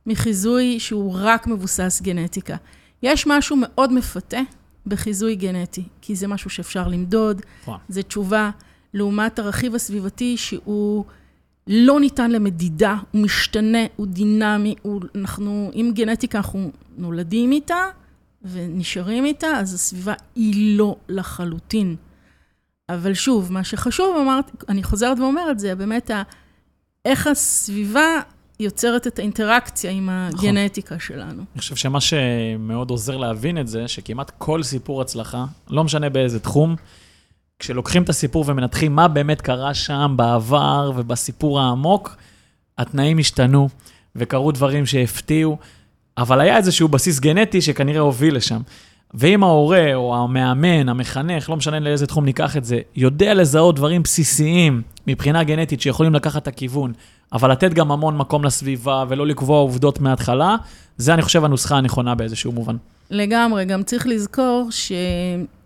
מחיזוי שהוא רק מבוסס גנטיקה. יש משהו מאוד מפתה בחיזוי גנטי, כי זה משהו שאפשר למדוד, זה תשובה לעומת הרכיב הסביבתי שהוא לא ניתן למדידה, הוא משתנה, הוא דינמי, הוא, אנחנו, עם גנטיקה אנחנו נולדים איתה ונשארים איתה, אז הסביבה היא לא לחלוטין. אבל שוב, מה שחשוב, אמרת, אני חוזרת ואומרת, זה באמת ה, איך הסביבה יוצרת את האינטראקציה עם הגנטיקה נכון. שלנו. אני חושב שמה שמאוד עוזר להבין את זה, שכמעט כל סיפור הצלחה, לא משנה באיזה תחום, כשלוקחים את הסיפור ומנתחים מה באמת קרה שם בעבר ובסיפור העמוק, התנאים השתנו וקרו דברים שהפתיעו, אבל היה איזשהו בסיס גנטי שכנראה הוביל לשם. ואם ההורה או המאמן, המחנך, לא משנה לאיזה תחום ניקח את זה, יודע לזהות דברים בסיסיים מבחינה גנטית שיכולים לקחת את הכיוון, אבל לתת גם המון מקום לסביבה ולא לקבוע עובדות מההתחלה, זה אני חושב הנוסחה הנכונה באיזשהו מובן. לגמרי, גם צריך לזכור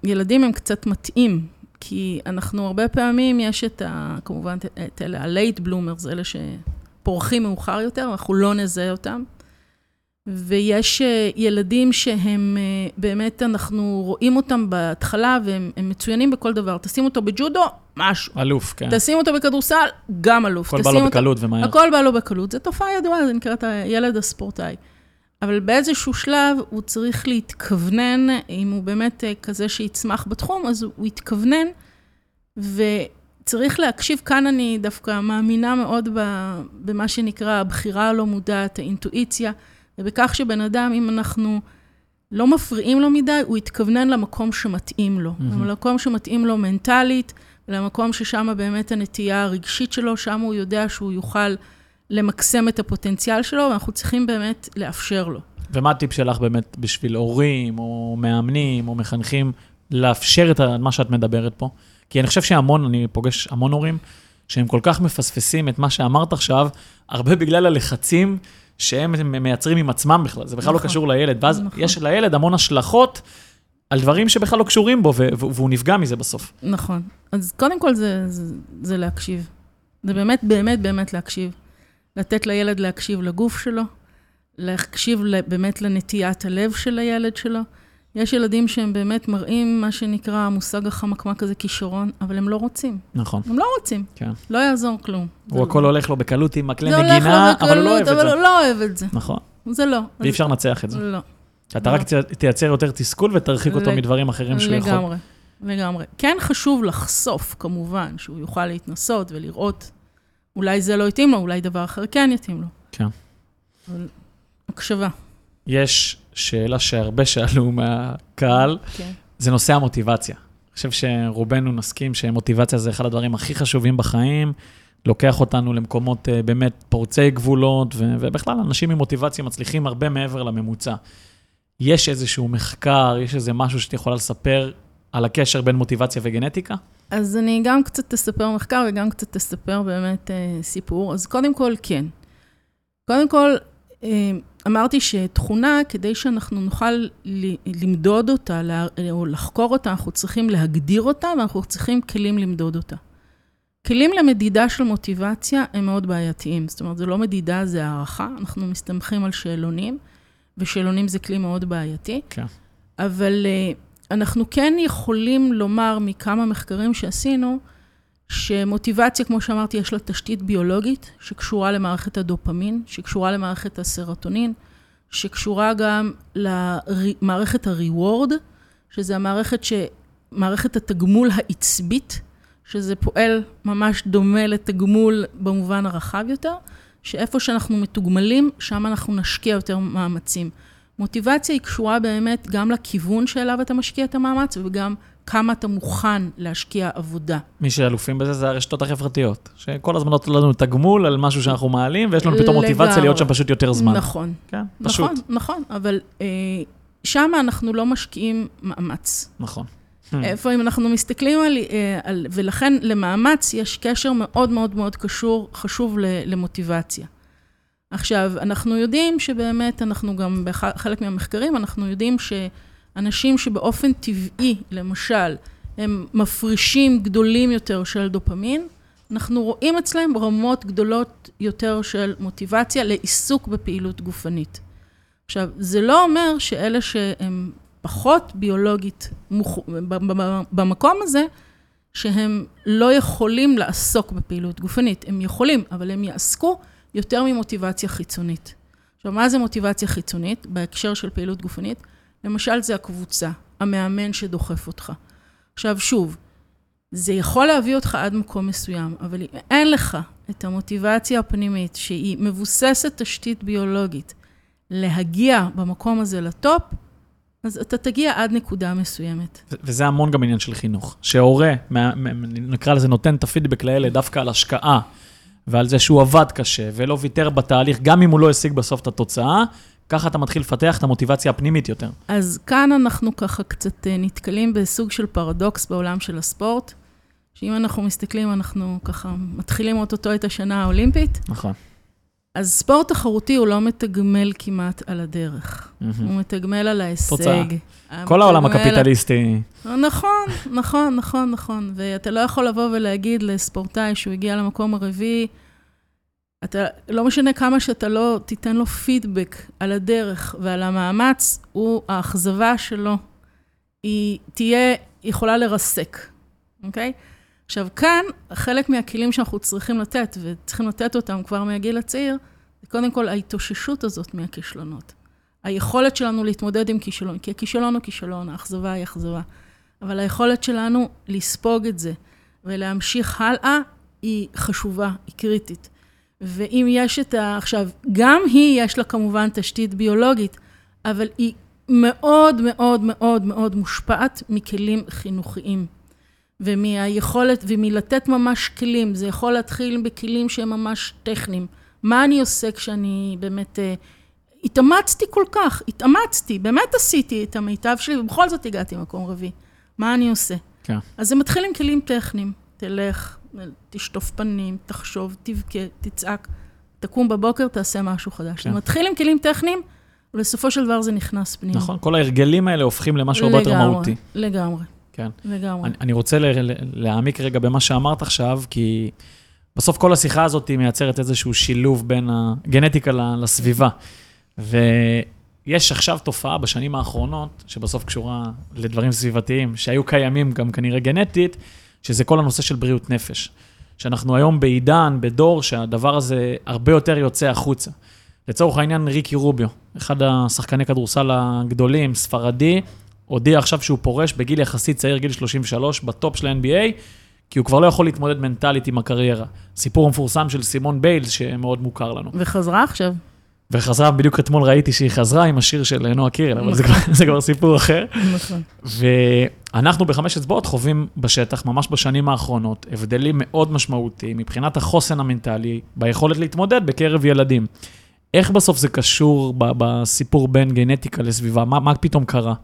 שילדים הם קצת מתאים, כי אנחנו הרבה פעמים יש את ה... כמובן את אלה, ה-late bloomers, אלה שפורחים מאוחר יותר, אנחנו לא נזהה אותם. ויש ילדים שהם באמת, אנחנו רואים אותם בהתחלה, והם מצוינים בכל דבר. תשים אותו בג'ודו, משהו. אלוף, כן. תשים אותו בכדורסל, גם אלוף. הכל בא לו בקלות ומהר. הכל בא לו בקלות. זה תופעה ידועה, זה נקראת הילד הספורטאי. אבל באיזשהו שלב הוא צריך להתכוונן, אם הוא באמת כזה שיצמח בתחום, אז הוא יתכוונן, וצריך להקשיב, כאן אני דווקא מאמינה מאוד במה שנקרא הבחירה הלא מודעת, האינטואיציה, ובכך שבן אדם, אם אנחנו לא מפריעים לו מדי, הוא יתכוונן למקום שמתאים לו. Mm-hmm. למקום שמתאים לו מנטלית, למקום ששם באמת הנטייה הרגשית שלו, שם הוא יודע שהוא יוכל למקסם את הפוטנציאל שלו, ואנחנו צריכים באמת לאפשר לו. ומה הטיפ שלך באמת בשביל הורים, או מאמנים, או מחנכים, לאפשר את מה שאת מדברת פה? כי אני חושב שהמון, אני פוגש המון הורים, שהם כל כך מפספסים את מה שאמרת עכשיו, הרבה בגלל הלחצים, שהם מייצרים עם עצמם בכלל, זה בכלל נכון. לא קשור לילד, ואז נכון. יש לילד המון השלכות על דברים שבכלל לא קשורים בו, והוא נפגע מזה בסוף. נכון, אז קודם כל זה, זה, זה להקשיב. זה באמת, באמת, באמת להקשיב. לתת לילד להקשיב לגוף שלו, להקשיב באמת לנטיית הלב של הילד שלו. יש ילדים שהם באמת מראים מה שנקרא המושג החמקמק הזה כישרון, אבל הם לא רוצים. נכון. הם לא רוצים. כן. לא יעזור כלום. הוא הכל הולך לו בקלות עם מקלה נגינה, אבל הוא לא אוהב את זה. אבל הוא לא אוהב את זה. נכון. זה לא. ואי אפשר לנצח את זה. לא. אתה רק תייצר יותר תסכול ותרחיק אותו מדברים אחרים שהוא יכול. לגמרי, לגמרי. כן חשוב לחשוף כמובן, שהוא יוכל להתנסות ולראות, אולי זה לא יתאים לו, אולי דבר אחר כן יתאים לו. כן. אבל הקשבה. יש שאלה שהרבה שאלו מהקהל, okay. זה נושא המוטיבציה. אני חושב שרובנו נסכים שמוטיבציה זה אחד הדברים הכי חשובים בחיים, לוקח אותנו למקומות באמת פורצי גבולות, ו- ובכלל אנשים עם מוטיבציה מצליחים הרבה מעבר לממוצע. יש איזשהו מחקר, יש איזה משהו שאתה יכולה לספר על הקשר בין מוטיבציה וגנטיקה? אז אני גם קצת תספר מחקר וגם קצת תספר באמת אה, סיפור. אז קודם כל כן. קודם כל... אה, אמרתי שתכונה, כדי שאנחנו נוכל למדוד אותה, או לחקור אותה, אנחנו צריכים להגדיר אותה, ואנחנו צריכים כלים למדוד אותה. כלים למדידה של מוטיבציה הם מאוד בעייתיים. זאת אומרת, זה לא מדידה, זה הערכה. אנחנו מסתמכים על שאלונים, ושאלונים זה כלי מאוד בעייתי. כן. אבל אנחנו כן יכולים לומר מכמה מחקרים שעשינו, שמוטיבציה, כמו שאמרתי, יש לה תשתית ביולוגית, שקשורה למערכת הדופמין, שקשורה למערכת הסרוטונין, שקשורה גם למערכת הריוורד, שזה המערכת ש... מערכת התגמול העצבית, שזה פועל ממש דומה לתגמול במובן הרחב יותר, שאיפה שאנחנו מתוגמלים, שם אנחנו נשקיע יותר מאמצים. מוטיבציה היא קשורה באמת גם לכיוון שאליו אתה משקיע את המאמץ, וגם כמה אתה מוכן להשקיע עבודה. מי שאלופים בזה זה הרשתות החברתיות, שכל הזמן נותן לנו תגמול על משהו שאנחנו מעלים, ויש לנו פתאום מוטיבציה להיות שם פשוט יותר זמן. נכון. כן, פשוט. נכון, נכון, אבל אה, שם אנחנו לא משקיעים מאמץ. נכון. איפה אם אנחנו מסתכלים על, אה, על, ולכן למאמץ יש קשר מאוד מאוד מאוד קשור, חשוב ל, למוטיבציה. עכשיו, אנחנו יודעים שבאמת, אנחנו גם בחלק מהמחקרים, אנחנו יודעים ש... אנשים שבאופן טבעי, למשל, הם מפרישים גדולים יותר של דופמין, אנחנו רואים אצלהם רמות גדולות יותר של מוטיבציה לעיסוק בפעילות גופנית. עכשיו, זה לא אומר שאלה שהם פחות ביולוגית במקום הזה, שהם לא יכולים לעסוק בפעילות גופנית. הם יכולים, אבל הם יעסקו יותר ממוטיבציה חיצונית. עכשיו, מה זה מוטיבציה חיצונית בהקשר של פעילות גופנית? למשל, זה הקבוצה, המאמן שדוחף אותך. עכשיו, שוב, זה יכול להביא אותך עד מקום מסוים, אבל אם אין לך את המוטיבציה הפנימית, שהיא מבוססת תשתית ביולוגית, להגיע במקום הזה לטופ, אז אתה תגיע עד נקודה מסוימת. וזה המון גם עניין של חינוך. שההורה, נקרא לזה, נותן את הפידבק לילד דווקא על השקעה, ועל זה שהוא עבד קשה, ולא ויתר בתהליך, גם אם הוא לא השיג בסוף את התוצאה, ככה אתה מתחיל לפתח את המוטיבציה הפנימית יותר. אז כאן אנחנו ככה קצת נתקלים בסוג של פרדוקס בעולם של הספורט, שאם אנחנו מסתכלים, אנחנו ככה מתחילים אותו את השנה האולימפית. נכון. אז ספורט תחרותי הוא לא מתגמל כמעט על הדרך. הוא מתגמל על ההישג. כל העולם הקפיטליסטי. נכון, נכון, נכון, נכון. ואתה לא יכול לבוא ולהגיד לספורטאי שהוא הגיע למקום הרביעי, אתה, לא משנה כמה שאתה לא תיתן לו פידבק על הדרך ועל המאמץ, הוא, האכזבה שלו, היא תהיה, יכולה לרסק. אוקיי? עכשיו, כאן, חלק מהכלים שאנחנו צריכים לתת, וצריכים לתת אותם כבר מהגיל הצעיר, זה קודם כל ההתאוששות הזאת מהכישלונות. היכולת שלנו להתמודד עם כישלון, כי הכישלון הוא כישלון, האכזבה היא אכזבה. אבל היכולת שלנו לספוג את זה, ולהמשיך הלאה, היא חשובה, היא קריטית. ואם יש את ה... עכשיו, גם היא יש לה כמובן תשתית ביולוגית, אבל היא מאוד מאוד מאוד מאוד מושפעת מכלים חינוכיים. ומהיכולת, ומלתת ממש כלים, זה יכול להתחיל בכלים שהם ממש טכניים. מה אני עושה כשאני באמת... Uh, התאמצתי כל כך, התאמצתי, באמת עשיתי את המיטב שלי, ובכל זאת הגעתי למקום רביעי. מה אני עושה? כן. אז זה מתחיל עם כלים טכניים. תלך, תשטוף פנים, תחשוב, תבכה, תצעק, תקום בבוקר, תעשה משהו חדש. כן. זה מתחיל עם כלים טכניים, ולסופו של דבר זה נכנס פנימה. נכון, כל ההרגלים האלה הופכים למשהו הרבה יותר מהותי. לגמרי. כן. לגמרי. אני, אני רוצה ל, ל, להעמיק רגע במה שאמרת עכשיו, כי בסוף כל השיחה הזאת היא מייצרת איזשהו שילוב בין הגנטיקה לסביבה. ויש עכשיו תופעה בשנים האחרונות, שבסוף קשורה לדברים סביבתיים, שהיו קיימים גם כנראה גנטית, שזה כל הנושא של בריאות נפש. שאנחנו היום בעידן, בדור, שהדבר הזה הרבה יותר יוצא החוצה. לצורך העניין ריקי רוביו, אחד השחקני כדורסל הגדולים, ספרדי, הודיע עכשיו שהוא פורש בגיל יחסית צעיר, גיל שלושים ושלוש, בטופ של ה-אן בי איי, כי הוא כבר לא יכול להתמודד מנטלית עם הקריירה. סיפור המפורסם של סימון ביילס, שמאוד מוכר לנו. וחזרה עכשיו. וחזרה, בדיוק אתמול ראיתי שהיא חזרה עם השיר של נועה קירל, אבל זה, כבר, זה כבר סיפור אחר. נכון. ואנחנו בחמש אצבעות חווים בשטח, ממש בשנים האחרונות, הבדלים מאוד משמעותיים, מבחינת החוסן המנטלי, ביכולת להתמודד בקרב ילדים. איך בסוף זה קשור בסיפור בין גנטיקה לסביבה? מה, מה פתאום קרה?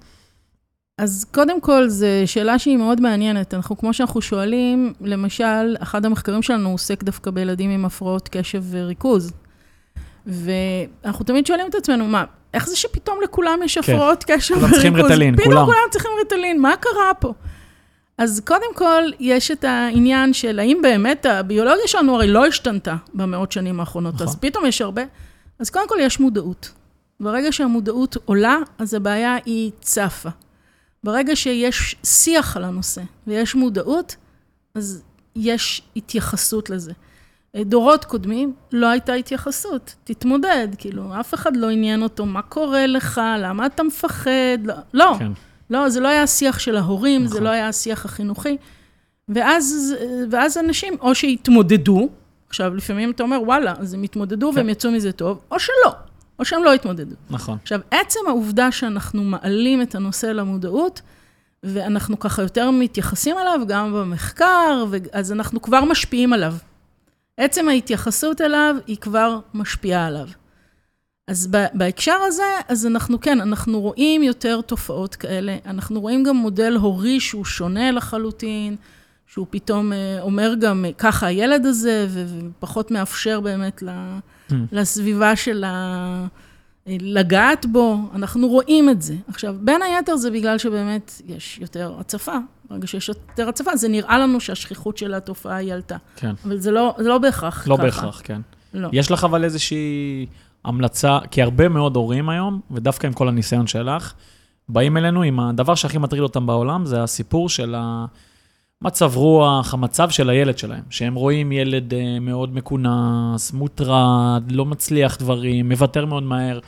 אז קודם כל, זו שאלה שהיא מאוד מעניינת. אנחנו, כמו שאנחנו שואלים, למשל, אחד המחקרים שלנו עוסק דווקא בילדים עם הפרעות קשב וריכוז. ואנחנו תמיד שואלים את עצמנו, מה, איך זה שפתאום לכולם יש הפרעות קשב וריכוז? צריכים ריטלין, פתאום כולם. כולם צריכים ריטלין, מה קרה פה? אז קודם כל, יש את העניין של האם באמת הביולוגיה שלנו הרי לא השתנתה במאות שנים האחרונות, אז פתאום יש הרבה. אז קודם כל, יש מודעות. ברגע שהמודעות עולה, אז הבעיה היא צפה. ברגע שיש שיח על הנושא ויש מודעות, אז יש התייחסות לזה. דורות קודמים לא הייתה התייחסות, תתמודד, כאילו, אף אחד לא עניין אותו, מה קורה לך, למה אתה מפחד, לא, לא, כן. לא זה לא היה השיח של ההורים, נכון. זה לא היה השיח החינוכי, ואז, ואז אנשים או שהתמודדו, עכשיו לפעמים אתה אומר, וואלה, אז הם התמודדו כן. והם יצאו מזה טוב, או שלא. או שהם לא התמודדו. נכון. עכשיו, עצם העובדה שאנחנו מעלים את הנושא למודעות, ואנחנו ככה יותר מתייחסים עליו, גם במחקר, אז אנחנו כבר משפיעים עליו. עצם ההתייחסות אליו, היא כבר משפיעה עליו. אז בהקשר הזה, אז אנחנו כן, אנחנו רואים יותר תופעות כאלה, אנחנו רואים גם מודל הורי שהוא שונה לחלוטין, שהוא פתאום אומר גם ככה הילד הזה, ופחות מאפשר באמת לסביבה של לגעת בו. אנחנו רואים את זה. עכשיו, בין היתר זה בגלל שבאמת יש יותר הצפה. ברגע שיש יותר הצפה, זה נראה לנו שהשכיחות של התופעה היא עלתה. כן. אבל זה לא, זה לא בהכרח ככה. לא בהכרח, כן. לא. יש לך אבל איזושהי המלצה, כי הרבה מאוד הורים היום, ודווקא עם כל הניסיון שלך, באים אלינו עם הדבר שהכי מטריד אותם בעולם, זה הסיפור של ה... מצב רוח, המצב של הילד שלהם, שהם רואים ילד מאוד מקונס, מוטרד, לא מצליח דברים, מוותר מאוד מהר.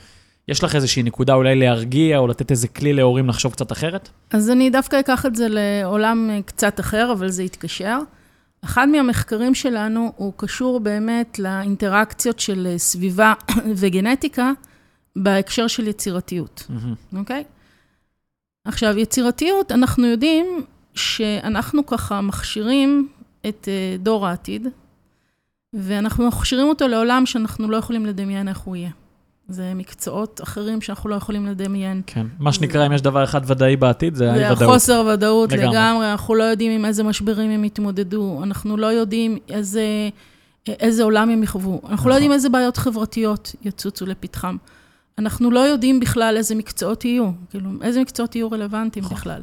יש לך איזושהי נקודה אולי להרגיע, או לתת איזה כלי להורים לחשוב קצת אחרת? אז אני דווקא אקח את זה לעולם קצת אחר, אבל זה יתקשר. אחד מהמחקרים שלנו הוא קשור באמת לאינטראקציות של סביבה וגנטיקה, בהקשר של יצירתיות, אוקיי? עכשיו, יצירתיות, אנחנו יודעים שאנחנו ככה מכשירים את דור העתיד, ואנחנו מכשירים אותו לעולם שאנחנו לא יכולים לדמיין איך הוא יהיה. זה מקצועות אחרים שאנחנו לא יכולים לדמיין. כן, מה שנקרא, אם יש דבר אחד ודאי בעתיד, זה האי ודאות. זה החוסר ודאות לגמרי, אנחנו לא יודעים עם איזה משברים הם יתמודדו, אנחנו לא יודעים איזה... איזה עולם הם יחוו. אנחנו לא יודעים איזה בעיות חברתיות יצוצו לפתחם. אנחנו לא יודעים בכלל איזה מקצועות יהיו, כאילו, איזה מקצועות יהיו רלוונטיים בכלל.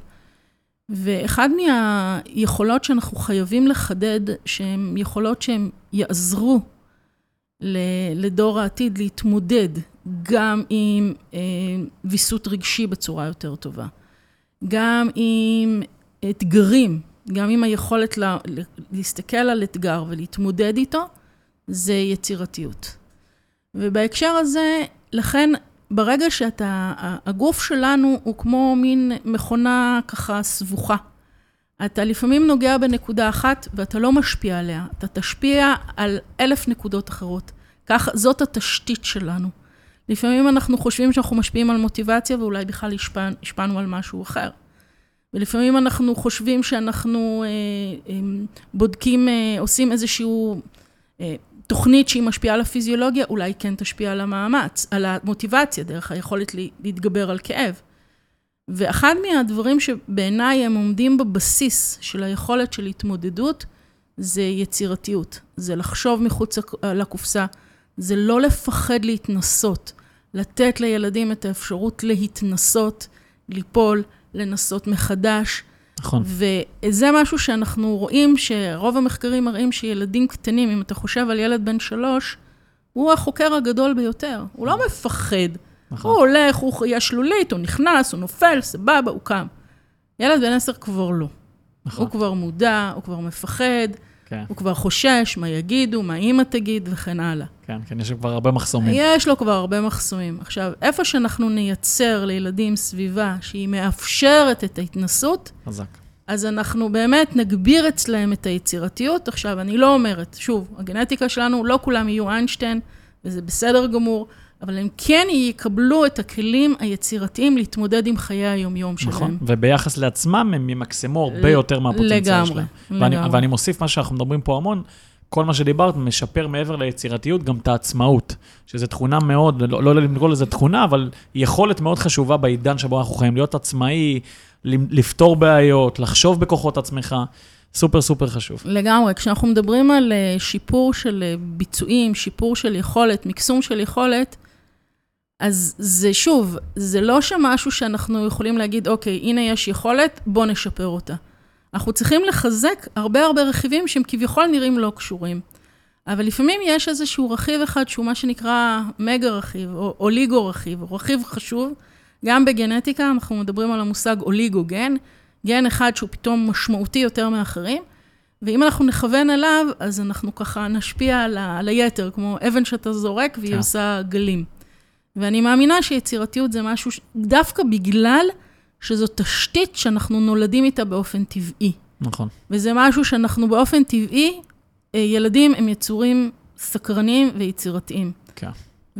ואחד מהיכולות שאנחנו חייבים לחדד, שהן יכולות שהן יעזרו לדור העתיד להתמודד, גם עם ויסות רגשי בצורה יותר טובה, גם עם אתגרים, גם עם היכולת לה, להסתכל על אתגר ולהתמודד איתו, זה יצירתיות. ובהקשר הזה, לכן, ברגע שאתה, הגוף שלנו הוא כמו מין מכונה ככה סבוכה. אתה לפעמים נוגע בנקודה אחת, ואתה לא משפיע עליה. אתה תשפיע על אלף נקודות אחרות. כך, זאת התשתית שלנו. לפעמים אנחנו חושבים שאנחנו משפיעים על מוטיבציה, ואולי בכלל השפע, השפענו על משהו אחר. ולפעמים אנחנו חושבים שאנחנו אה, אה, בודקים, אה, עושים איזשהו אה, תוכנית שהיא משפיעה על הפיזיולוגיה, אולי כן תשפיע על המאמץ, על המוטיבציה, דרך היכולת להתגבר על כאב. ואחד מהדברים שבעיניי הם עומדים בבסיס של היכולת של התמודדות, זה יצירתיות, זה לחשוב מחוץ לקופסה, זה לא לפחד להתנסות, לתת לילדים את האפשרות להתנסות, ליפול, לנסות מחדש. נכון. וזה משהו שאנחנו רואים, שרוב המחקרים מראים שילדים קטנים, אם אתה חושב על ילד בן שלוש, הוא החוקר הגדול ביותר. הוא לא מפחד. נכון. הוא הולך, הוא חיה שלולית, הוא נכנס, הוא נופל, סבבה, הוא קם. ילד בן עשר כבר לא. נכון. הוא כבר מודע, הוא כבר מפחד, כן. הוא כבר חושש, מה יגידו, מה אמא תגיד וכן הלאה. כן, כן, יש לו כבר הרבה מחסומים. יש לו כבר הרבה מחסומים. עכשיו, איפה שאנחנו נייצר לילדים סביבה שהיא מאפשרת את ההתנסות, חזק. אז אנחנו באמת נגביר אצלהם את היצירתיות. עכשיו, אני לא אומרת, שוב, הגנטיקה שלנו, לא כולם יהיו איינשטיין, וזה בסדר גמור, אבל הם כן יקבלו את הכלים היצירתיים להתמודד עם חיי היומיום שלהם. נכון, וביחס לעצמם הם ימקסמו הרבה יותר מהפוטנציאל שלהם. לגמרי. ואני מוסיף מה שאנחנו מדברים פה המון, כל מה שדיברת משפר מעבר ליצירתיות גם את העצמאות, שזו תכונה מאוד, לא, לא למגול לזה תכונה, אבל יכולת מאוד חשובה בעידן שבו אנחנו חיים, להיות עצמאי, לפתור בעיות, לחשוב בכוחות עצמך, סופר סופר חשוב. לגמרי, כשאנחנו מדברים על שיפור של ביצועים, שיפור של יכולת, מקסום של יכולת, אז זה שוב, זה לא שמשהו שאנחנו יכולים להגיד, אוקיי, הנה יש יכולת, בוא נשפר אותה. אנחנו צריכים לחזק הרבה הרבה רכיבים שהם כביכול נראים לא קשורים. אבל לפעמים יש איזשהו רכיב אחד שהוא מה שנקרא מגה רכיב, או אוליגו רכיב, או רכיב חשוב. גם בגנטיקה אנחנו מדברים על המושג אוליגו גן, גן אחד שהוא פתאום משמעותי יותר מאחרים, ואם אנחנו נכוון עליו, אז אנחנו ככה נשפיע על, ה- על היתר, כמו אבן שאתה זורק והיא עושה גלים. ואני מאמינה שיצירתיות זה משהו ש... דווקא בגלל... שזו תשתית שאנחנו נולדים איתה באופן טבעי. נכון. וזה משהו שאנחנו באופן טבעי, ילדים הם יצורים סקרנים ויצירתיים. כן.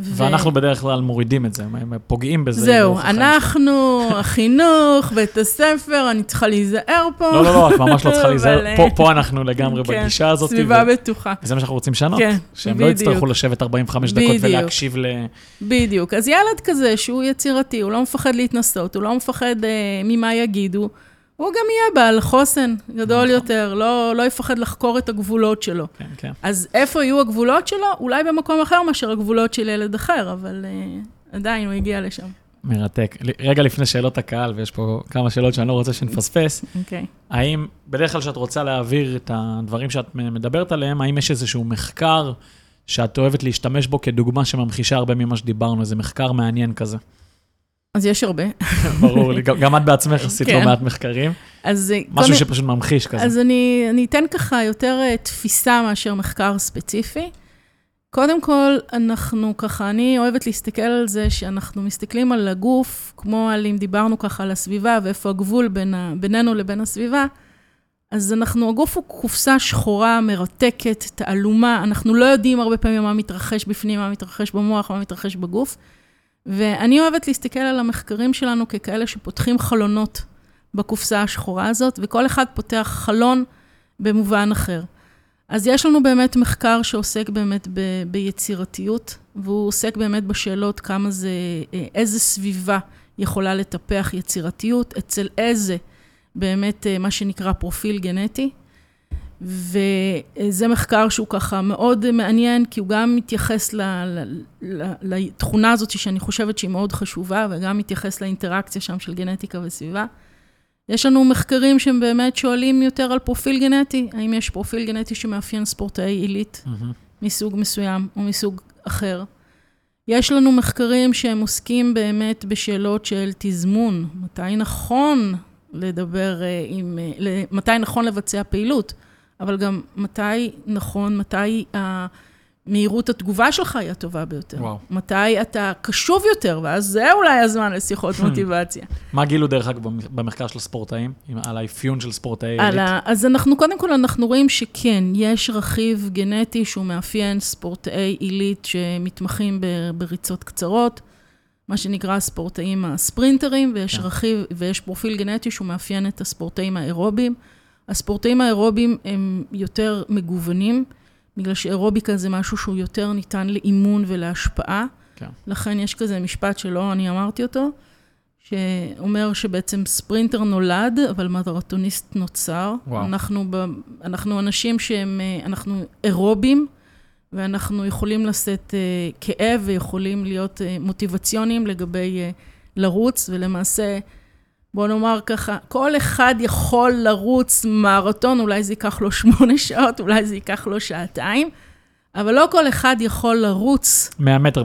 ו... ואנחנו בדרך כלל מורידים את זה, הם פוגעים בזה. זהו, אנחנו, החינוך, בית הספר, אני צריכה להיזהר פה. לא, לא, לא, את ממש לא צריכה להיזהר. פה, פה אנחנו לגמרי כן, בגישה הזאת. סביבה ו... בטוחה. וזה מה שאנחנו רוצים שנות. כן, שהם בדיוק. לא יצטרכו לשבת ארבעים וחמש בדיוק. דקות ולהקשיב ל... בדיוק. אז ילד כזה שהוא יצירתי, הוא לא מפחד להתנסות, הוא לא מפחד אה, ממה יגידו, הוא גם יהיה בעל חוסן גדול יותר, לא, לא יפחד לחקור את הגבולות שלו. כן, כן. אז איפה יהיו הגבולות שלו? אולי במקום אחר מאשר הגבולות של ילד אחר, אבל אה, עדיין הוא הגיע לשם. מרתק. רגע לפני שאלות הקהל, ויש פה כמה שאלות שאני לא רוצה שנפספס. אוקיי. האם, בדרך כלל שאת רוצה להעביר את הדברים שאת מדברת עליהם, האם יש איזשהו מחקר שאת אוהבת להשתמש בו כדוגמה שממחישה הרבה ממה שדיברנו, איזה מחקר מעניין כזה? אז יש הרבה. ברור לי, גם את בעצמך עשית לא מעט מחקרים. משהו שפשוט ממחיש כזה. אז אני אתן ככה יותר תפיסה מאשר מחקר ספציפי. קודם כל, אנחנו ככה, אני אוהבת להסתכל על זה שאנחנו מסתכלים על הגוף, כמו על אם דיברנו ככה על הסביבה ואיפה הגבול בין ה, בינינו לבין הסביבה, אז אנחנו, הגוף הוא קופסה שחורה, מרתקת, תעלומה, אנחנו לא יודעים הרבה פעמים מה מתרחש בפנים, מה מתרחש במוח, מה מתרחש בגוף, ואני אוהבת להסתכל על המחקרים שלנו ככאלה שפותחים חלונות בקופסה השחורה הזאת, וכל אחד פותח חלון במובן אחר. אז יש לנו באמת מחקר שעוסק באמת ב, ביצירתיות, והוא עוסק באמת בשאלות כמה זה, איזה סביבה יכולה לטפח יצירתיות, אצל איזה באמת מה שנקרא פרופיל גנטי, וזה מחקר שהוא ככה מאוד מעניין, כי הוא גם מתייחס ל, ל, ל, לתכונה הזאת שאני חושבת שהיא מאוד חשובה, וגם מתייחס לאינטראקציה שם של גנטיקה וסביבה. יש לנו מחקרים שהם באמת שואלים יותר על פרופיל גנטי, האם יש פרופיל גנטי שמאפיין ספורטאי עילית מסוג מסוים או מסוג אחר. יש לנו מחקרים שהם עוסקים באמת בשאלות של תזמון, מתי נכון לדבר עם, מתי נכון לבצע פעילות, אבל גם מתי נכון, מתי מהירות התגובה שלך היא הטובה ביותר. וואו. מתי אתה קשוב יותר, ואז זה אולי הזמן לשיחות מוטיבציה. מה גילו דרך אגב במחקר של הספורטאים, על האפיון של ספורטאי עילית? אז אנחנו, קודם כל, אנחנו רואים שכן, יש רכיב גנטי שהוא מאפיין ספורטאי עילית שמתמחים בריצות קצרות, מה שנקרא ספורטאים הספרינטרים, ויש רכיב, ויש פרופיל גנטי שהוא מאפיין את הספורטאים האירובים. הספורטאים האירובים הם יותר מגוונים, בגלל שאירוביקה זה משהו שהוא יותר ניתן לאימון ולהשפעה. כן. לכן יש כזה משפט שלא, אני אמרתי אותו, שאומר שבעצם ספרינטר נולד, אבל מרתוניסט נוצר. וואו. אנחנו, אנחנו אנשים שהם, אנחנו אירובים, ואנחנו יכולים לשאת כאב, ויכולים להיות מוטיבציונים לגבי לרוץ, ולמעשה, בוא נאמר ככה, כל אחד יכול לרוץ מרתון, אולי זה ייקח לו שמונה שעות, אולי זה ייקח לו שעתיים, אבל לא כל אחד יכול לרוץ מאה מטר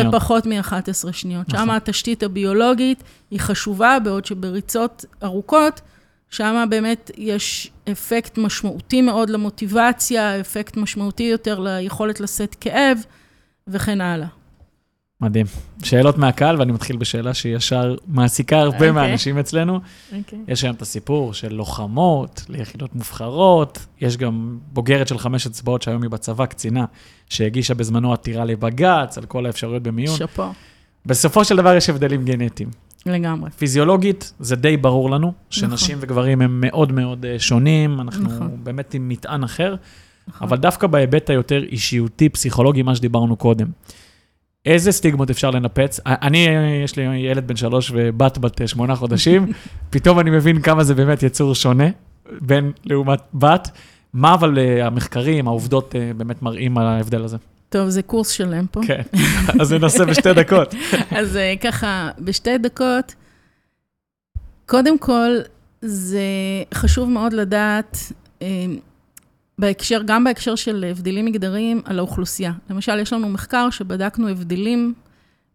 בפחות מ-אחת עשרה שניות. שם התשתית הביולוגית היא חשובה, בעוד שבריצות ארוכות, שם באמת יש אפקט משמעותי מאוד למוטיבציה, אפקט משמעותי יותר ליכולת לשאת כאב, וכן הלאה. מדהים. שאלות מהקהל, ואני מתחיל בשאלה שישר מעסיקה הרבה okay. מהאנשים אצלנו. Okay. יש גם את הסיפור של לוחמות, ליחידות מובחרות, יש גם בוגרת של חמש אצבעות שהיום היא בצבא, קצינה, שהגישה בזמנו עתירה לבגץ, על כל האפשרויות במיון. שפה. בסופו של דבר יש הבדלים גנטיים. לגמרי. פיזיולוגית, זה די ברור לנו, שנשים נכון. וגברים הם מאוד מאוד שונים, אנחנו נכון. באמת עם מטען אחר, נכון. אבל דווקא בהיבט היותר אישיותי, פסיכולוגי, מה שדיברנו קודם. איזה סטיגמות אפשר לנפץ? אני, יש לי ילד בן שלוש ובת בת שמונה חודשים, פתאום אני מבין כמה זה באמת יצור שונה, בין לעומת בת, מה אבל המחקרים, העובדות באמת מראים על ההבדל הזה? טוב, זה קורס שלם פה. כן, אז ננסה בשתי דקות. אז ככה, בשתי דקות, קודם כל, זה חשוב מאוד לדעת, בהקשר, גם בהקשר של הבדלים מגדריים על האוכלוסייה. למשל, יש לנו מחקר שבדקנו הבדלים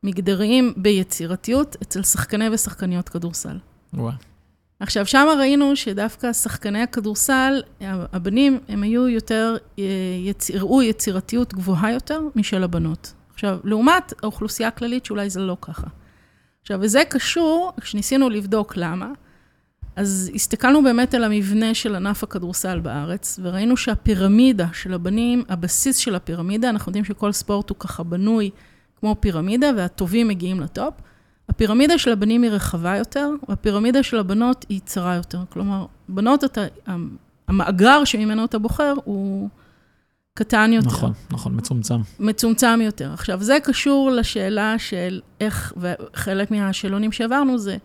מגדריים ביצירתיות אצל שחקני ושחקניות כדורסל. וואו. עכשיו, שם ראינו שדווקא שחקני הכדורסל, הבנים, הם היו יותר, יצרו יצירתיות גבוהה יותר משל הבנות. עכשיו, לעומת האוכלוסייה הכללית, שאולי זה לא ככה. עכשיו, וזה קשור, כשניסינו לבדוק למה, אז הסתכלנו באמת על המבנה של ענף הכדורסל בארץ, וראינו שהפירמידה של הבנים, הבסיס של הפירמידה, אנחנו יודעים שכל ספורט הוא ככה בנוי כמו פירמידה, והטובים מגיעים לטופ. הפירמידה של הבנים היא רחבה יותר, והפירמידה של הבנות היא צרה יותר. כלומר, בנות, אתה, המאגר שממנו אתה בוחר הוא קטן יותר. נכון, נכון, מצומצם. מצומצם יותר. עכשיו, זה קשור לשאלה של איך, וחלק מהשאלונים שעברנו זה,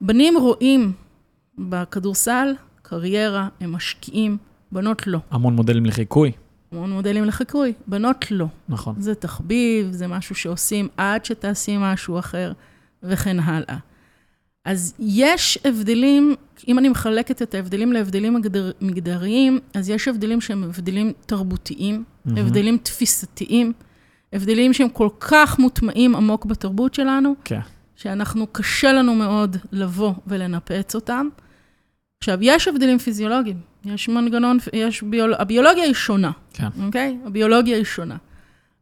בנים רואים בכדורסל, קריירה, הם משקיעים, בנות לא. המון מודלים לחיקוי. המון מודלים לחיקוי, בנות לא. נכון. זה תחביב, זה משהו שעושים עד שתעשים משהו אחר, וכן הלאה. אז יש הבדלים, אם אני מחלקת את ההבדלים להבדלים מגדריים, אז יש הבדלים שהם הבדלים תרבותיים, mm-hmm. הבדלים תפיסתיים, הבדלים שהם כל כך מוטמעים עמוק בתרבות שלנו, כן. שאנחנו, קשה לנו מאוד לבוא ולנפץ אותם. עכשיו, יש הבדלים פיזיולוגיים, יש מנגנון, יש ביול... הביולוגיה היא שונה, כן. אוקיי? הביולוגיה היא שונה.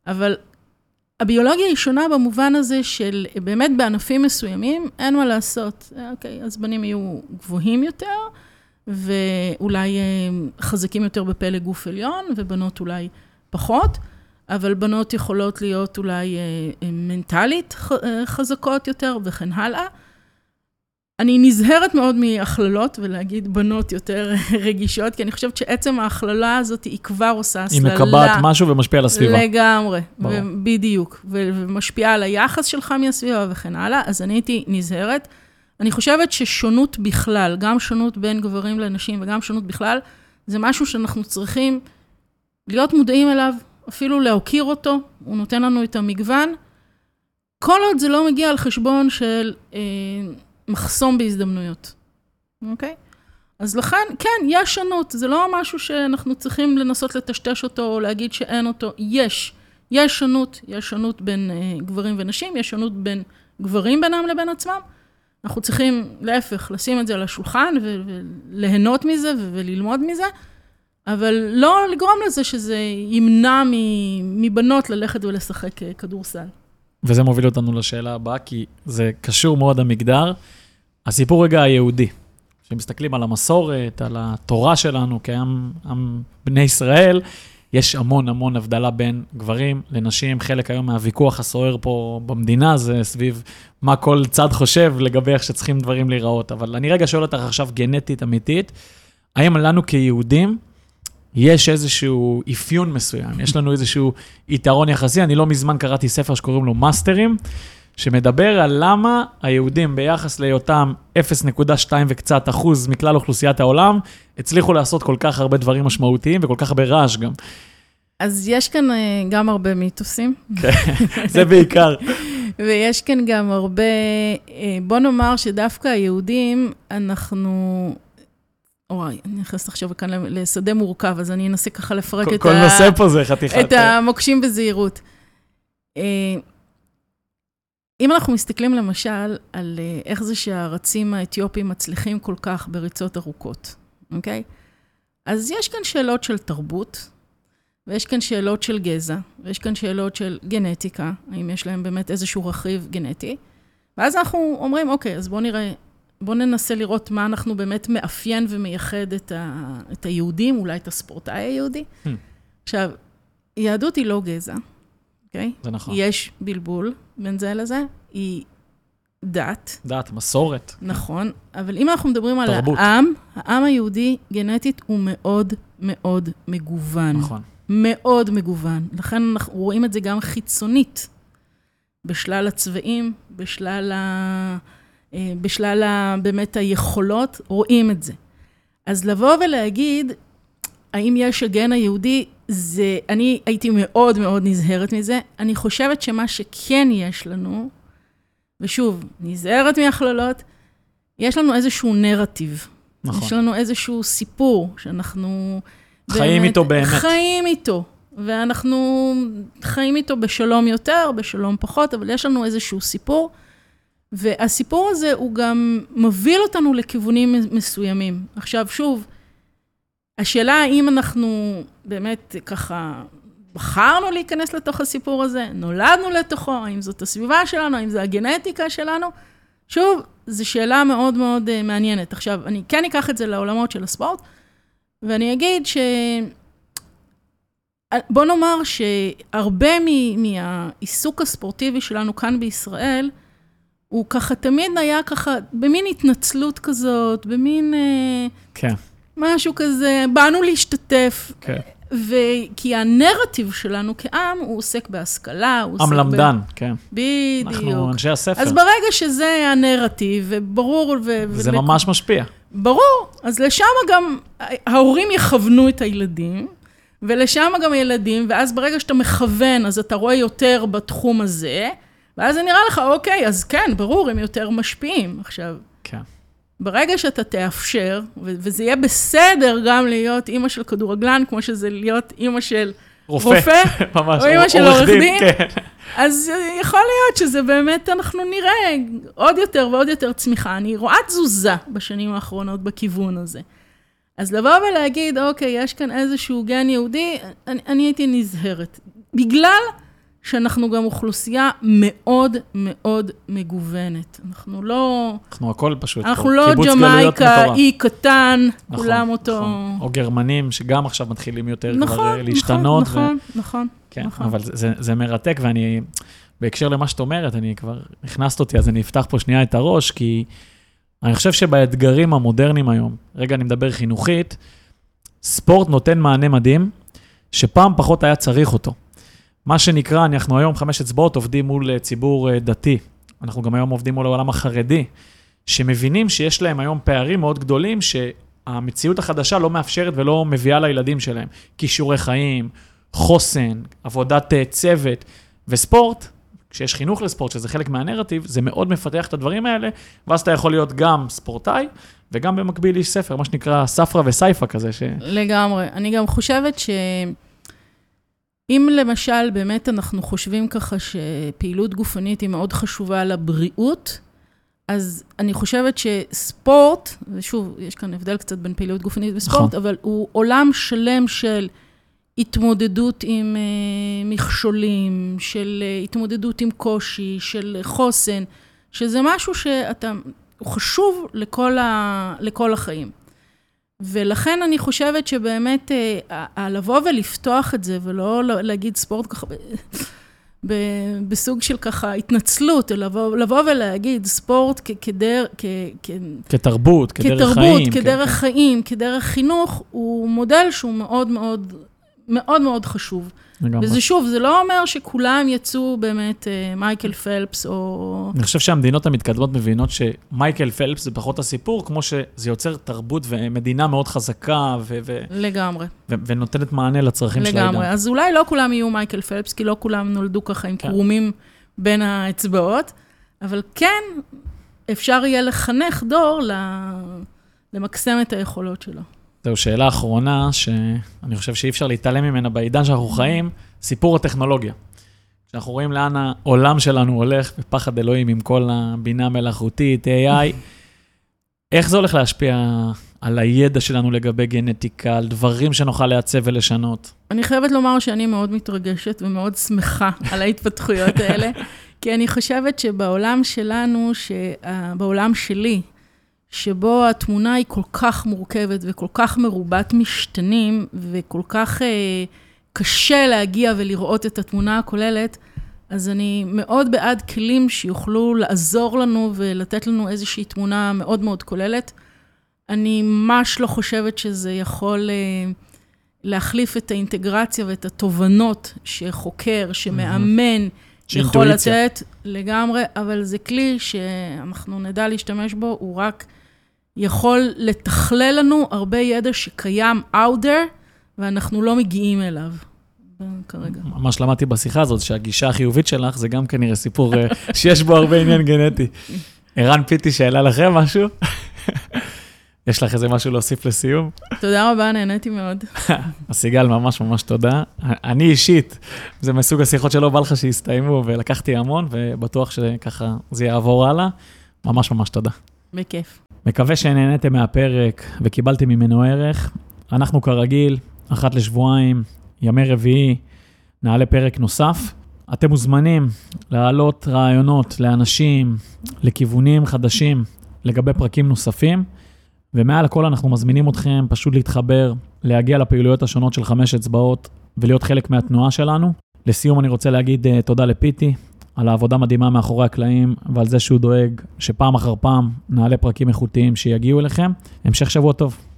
אבל הביולוגיה היא שונה במובן הזה של באמת בענפים מסוימים, אין מה לעשות. אוקיי, אז בנים יהיו גבוהים יותר, ואולי חזקים יותר בפלא גוף עליון, ובנות אולי פחות, אבל בנות יכולות להיות אולי מנטלית חזקות יותר וכן הלאה. אני נזהרת מאוד מהכללות, ולהגיד בנות יותר רגישות, כי אני חושבת שעצם ההכללה הזאת היא כבר עושה הסללה. היא מקבעת משהו ומשפיעה על הסביבה. לגמרי, בדיוק. ומשפיעה על היחס שלך מהסביבה וכן הלאה, אז אני הייתי נזהרת. אני חושבת ששונות בכלל, גם שונות בין גברים לנשים וגם שונות בכלל, זה משהו שאנחנו צריכים להיות מודעים אליו, אפילו להוקיר אותו, הוא נותן לנו את המגוון. כל עוד זה לא מגיע על חשבון של אה, מחסום בהזדמנויות. אוקיי? אז לכן, כן, יש שונות, זה לא משהו שאנחנו צריכים לנסות לטשטש אותו, או להגיד שאין אותו, יש. יש שונות, יש שונות בין אה, גברים ונשים, יש שונות בין גברים בינם לבין עצמם, אנחנו צריכים להפך, לשים את זה על השולחן וליהנות מזה וללמוד מזה, אבל לא לגרום לזה שזה ימנע מבנות ללכת ולשחק כדורסל. וזה מוביל אותנו לשאלה הבאה, כי זה קשור מאוד המגדר. הסיפור רגע היהודי, כשמסתכלים על המסורת, על התורה שלנו, כעם בני ישראל, יש המון המון הבדלה בין גברים לנשים, חלק היום מהוויכוח הסוער פה במדינה, זה סביב מה כל צד חושב לגבי איך שצריכים דברים להיראות, אבל אני רגע שואל אותך עכשיו גנטית אמיתית, האם לנו כיהודים יש איזשהו אפיון מסוים, יש לנו איזשהו יתרון יחסי, אני לא מזמן קראתי ספר שקוראים לו מאסטרים, שמדבר על למה היהודים ביחס להיותם אפס נקודה שתיים וקצת אחוז מכלל אוכלוסיית העולם, הצליחו לעשות כל כך הרבה דברים משמעותיים וכל כך הרבה רעש גם. אז יש כאן גם הרבה מיתוסים. זה בעיקר. ויש כאן גם הרבה, בוא נאמר שדווקא היהודים, אנחנו... אורי, אני נכנסת עכשיו כאן לשדה מורכב, אז אני אנסה ככה לפרק את ה... כל נושא פה זה חתיכת. את המוקשים בזהירות. אם אנחנו מסתכלים למשל על איך זה שהרצים האתיופים מצליחים כל כך בריצות ארוכות, אוקיי? אז יש כאן שאלות של תרבות, ויש כאן שאלות של גזע, ויש כאן שאלות של גנטיקה, האם יש להם באמת איזשהו רכיב גנטי, ואז אנחנו אומרים, אוקיי, אז בואו נראה, בואו ננסה לראות מה אנחנו באמת מאפיין ומייחד את, ה, את היהודים, אולי את הספורטאי היהודי. Hmm. עכשיו, יהדות היא לא גזע, אוקיי? זה נכון. יש בלבול. בין זה לזה, היא דת. דת, מסורת. נכון, אבל אם אנחנו מדברים על העם, העם היהודי גנטית הוא מאוד מאוד מגוון. נכון. מאוד מגוון. לכן אנחנו רואים את זה גם חיצונית, בשלל הצבעים, בשלל ה... בשלל ה... באמת היכולות, רואים את זה. אז לבוא ולהגיד, האם יש הגן היהודי, זה, אני הייתי מאוד מאוד נזהרת מזה, אני חושבת שמה שכן יש לנו, ושוב, נזהרת מהכללות, יש לנו איזשהו נרטיב. נכון. יש לנו איזשהו סיפור, שאנחנו... חיים באמת, איתו באמת. חיים איתו, ואנחנו חיים איתו בשלום יותר, בשלום פחות, אבל יש לנו איזשהו סיפור, והסיפור הזה הוא גם מוביל אותנו לכיוונים מסוימים. עכשיו, שוב, השאלה האם אנחנו באמת ככה בחרנו להיכנס לתוך הסיפור הזה, נולדנו לתוכו, האם זאת הסביבה שלנו, האם זה הגנטיקה שלנו, שוב, זו שאלה מאוד מאוד uh, מעניינת. עכשיו, אני כן אקח את זה לעולמות של הספורט, ואני אגיד ש... בוא נאמר שהרבה מ... מהעיסוק הספורטיבי שלנו כאן בישראל, הוא ככה תמיד היה ככה, במין התנצלות כזאת, במין... Uh... כן. משהו כזה, באנו להשתתף, כי הנרטיב שלנו כעם, הוא עוסק בהשכלה, עם למדן, כן. בדיוק. אנחנו אנשי הספר. אז ברגע שזה הנרטיב, וברור... זה ממש משפיע. ברור, אז לשם גם ההורים יכוונו את הילדים, ולשם גם הילדים, ואז ברגע שאתה מכוון, אז אתה רואה יותר בתחום הזה, ואז זה נראה לך, אוקיי, אז כן, ברור, הם יותר משפיעים עכשיו. כן. ברגע שאתה תאפשר, וזה יהיה בסדר גם להיות אימא של כדורגלן, כמו שזה להיות אימא של רופא, רופא ממש, או אימא של עורך דין, כן. אז יכול להיות שזה באמת, אנחנו נראה עוד יותר ועוד יותר צמיחה. אני רואה תזוזה בשנים האחרונות בכיוון הזה. אז לבוא ולהגיד, אוקיי, יש כאן איזשהו גן יהודי, אני, אני הייתי נזהרת. בגלל שאנחנו גם אוכלוסייה מאוד מאוד מגוונת. אנחנו לא... אנחנו הכל פשוט. אנחנו לא ג'מייקה, אי קטן, כולם אותו... או גרמנים, שגם עכשיו מתחילים יותר כבר להשתנות. נכון, נכון, נכון. אבל זה מרתק, ואני... בהקשר למה שאת אומרת, אני כבר... הכנסת אותי, אז אני אפתח פה שנייה את הראש, כי אני חושב שבאתגרים המודרניים היום, רגע אני מדבר חינוכית, ספורט נותן מענה מדהים, שפעם פחות היה צריך אותו. מה שנקרא, אנחנו היום חמש אצבעות עובדים מול ציבור דתי. אנחנו גם היום עובדים מול העולם החרדי, שמבינים שיש להם היום פערים מאוד גדולים, שהמציאות החדשה לא מאפשרת ולא מביאה לילדים שלהם. כישורי חיים, חוסן, עבודת צוות וספורט. כשיש חינוך לספורט, שזה חלק מהנרטיב, זה מאוד מפתח את הדברים האלה, ואז אתה יכול להיות גם ספורטאי, וגם במקביל איש ספר, מה שנקרא ספרה וסייפה כזה. ש... לגמרי. אני גם חושבת ש... אם למשל באמת אנחנו חושבים ככה שפעילות גופנית היא מאוד חשובה לבריאות, אז אני חושבת שספורט, ושוב, יש כאן הבדל קצת בין פעילות גופנית וספורט, אבל הוא עולם שלם של התמודדות עם מכשולים, של התמודדות עם קושי, של חוסן, שזה משהו שאתה, הוא חשוב לכל ה, לכל החיים. ולכן אני חושבת שבאמת, לבוא ולפתוח את זה, ולא להגיד ספורט ככה, בסוג של ככה התנצלות, לבוא ולהגיד ספורט כתרבות, כדרך חיים, כדרך חינוך, הוא מודל שהוא מאוד מאוד, מאוד מאוד חשוב. וזה שוב, זה לא אומר שכולם יצאו באמת מייקל פלפס או... אני חושב שהמדינות המתקדמות מבינות שמייקל פלפס זה פחות הסיפור, כמו שזה יוצר תרבות ומדינה מאוד חזקה ו... לגמרי. ונותנת מענה לצרכים של העידן. לגמרי. אז אולי לא כולם יהיו מייקל פלפס, כי לא כולם נולדו ככה עם קרומים בין האצבעות, אבל כן אפשר יהיה לחנך דור למקסם את היכולות שלו. זהו, שאלה אחרונה, שאני חושב שאי אפשר להתעלם ממנה בעידן שאנחנו חיים, סיפור הטכנולוגיה. כשאנחנו רואים לאן העולם שלנו הולך, בפחד אלוהים עם כל הבינה מלאכותית, איי איי, איך זה הולך להשפיע על הידע שלנו לגבי גנטיקה, על דברים שנוכל לעצב ולשנות? אני חייבת לומר שאני מאוד מתרגשת ומאוד שמחה על ההתפתחויות האלה, כי אני חושבת שבעולם שלנו, בעולם שלי, שבו התמונה היא כל כך מורכבת וכל כך מרובת משתנים, וכל כך אה, קשה להגיע ולראות את התמונה הכוללת, אז אני מאוד בעד כלים שיוכלו לעזור לנו ולתת לנו איזושהי תמונה מאוד מאוד כוללת. אני ממש לא חושבת שזה יכול אה, להחליף את האינטגרציה ואת התובנות שחוקר, שמאמן, יכול לתת לגמרי, אבל זה כלי שאנחנו נדע להשתמש בו, הוא רק... יכול לתכלל לנו הרבה ידע שקיים out there, ואנחנו לא מגיעים אליו כרגע. ממש למדתי בשיחה הזאת, שהגישה החיובית שלך, זה גם כנראה סיפור שיש בו הרבה עניין גנטי. ערן פיטי, שאלה לכם משהו? יש לך איזה משהו להוסיף לסיום? תודה רבה, נהניתי מאוד. סיגל, ממש ממש תודה. אני אישית, זה מסוג השיחות שלא בא לך שהסתיימו, ולקחתי המון, ובטוח שככה זה יעבור הלאה. ממש ממש תודה. בכיף. מקווה שנהנתם מהפרק וקיבלתם ממנו ערך. אנחנו כרגיל, אחת לשבועיים, ימי רביעי, נעלה פרק נוסף. אתם מוזמנים להעלות רעיונות לאנשים, לכיוונים חדשים, לגבי פרקים נוספים. ומעל הכל אנחנו מזמינים אתכם פשוט להתחבר, להגיע לפעילויות השונות של חמש אצבעות ולהיות חלק מהתנועה שלנו. לסיום אני רוצה להגיד תודה לפיטי. על העבודה מדהימה מאחורי הקלעים, ועל זה שהוא דואג שפעם אחר פעם נעלה פרקים איכותיים שיגיעו אליכם. המשך שבוע טוב.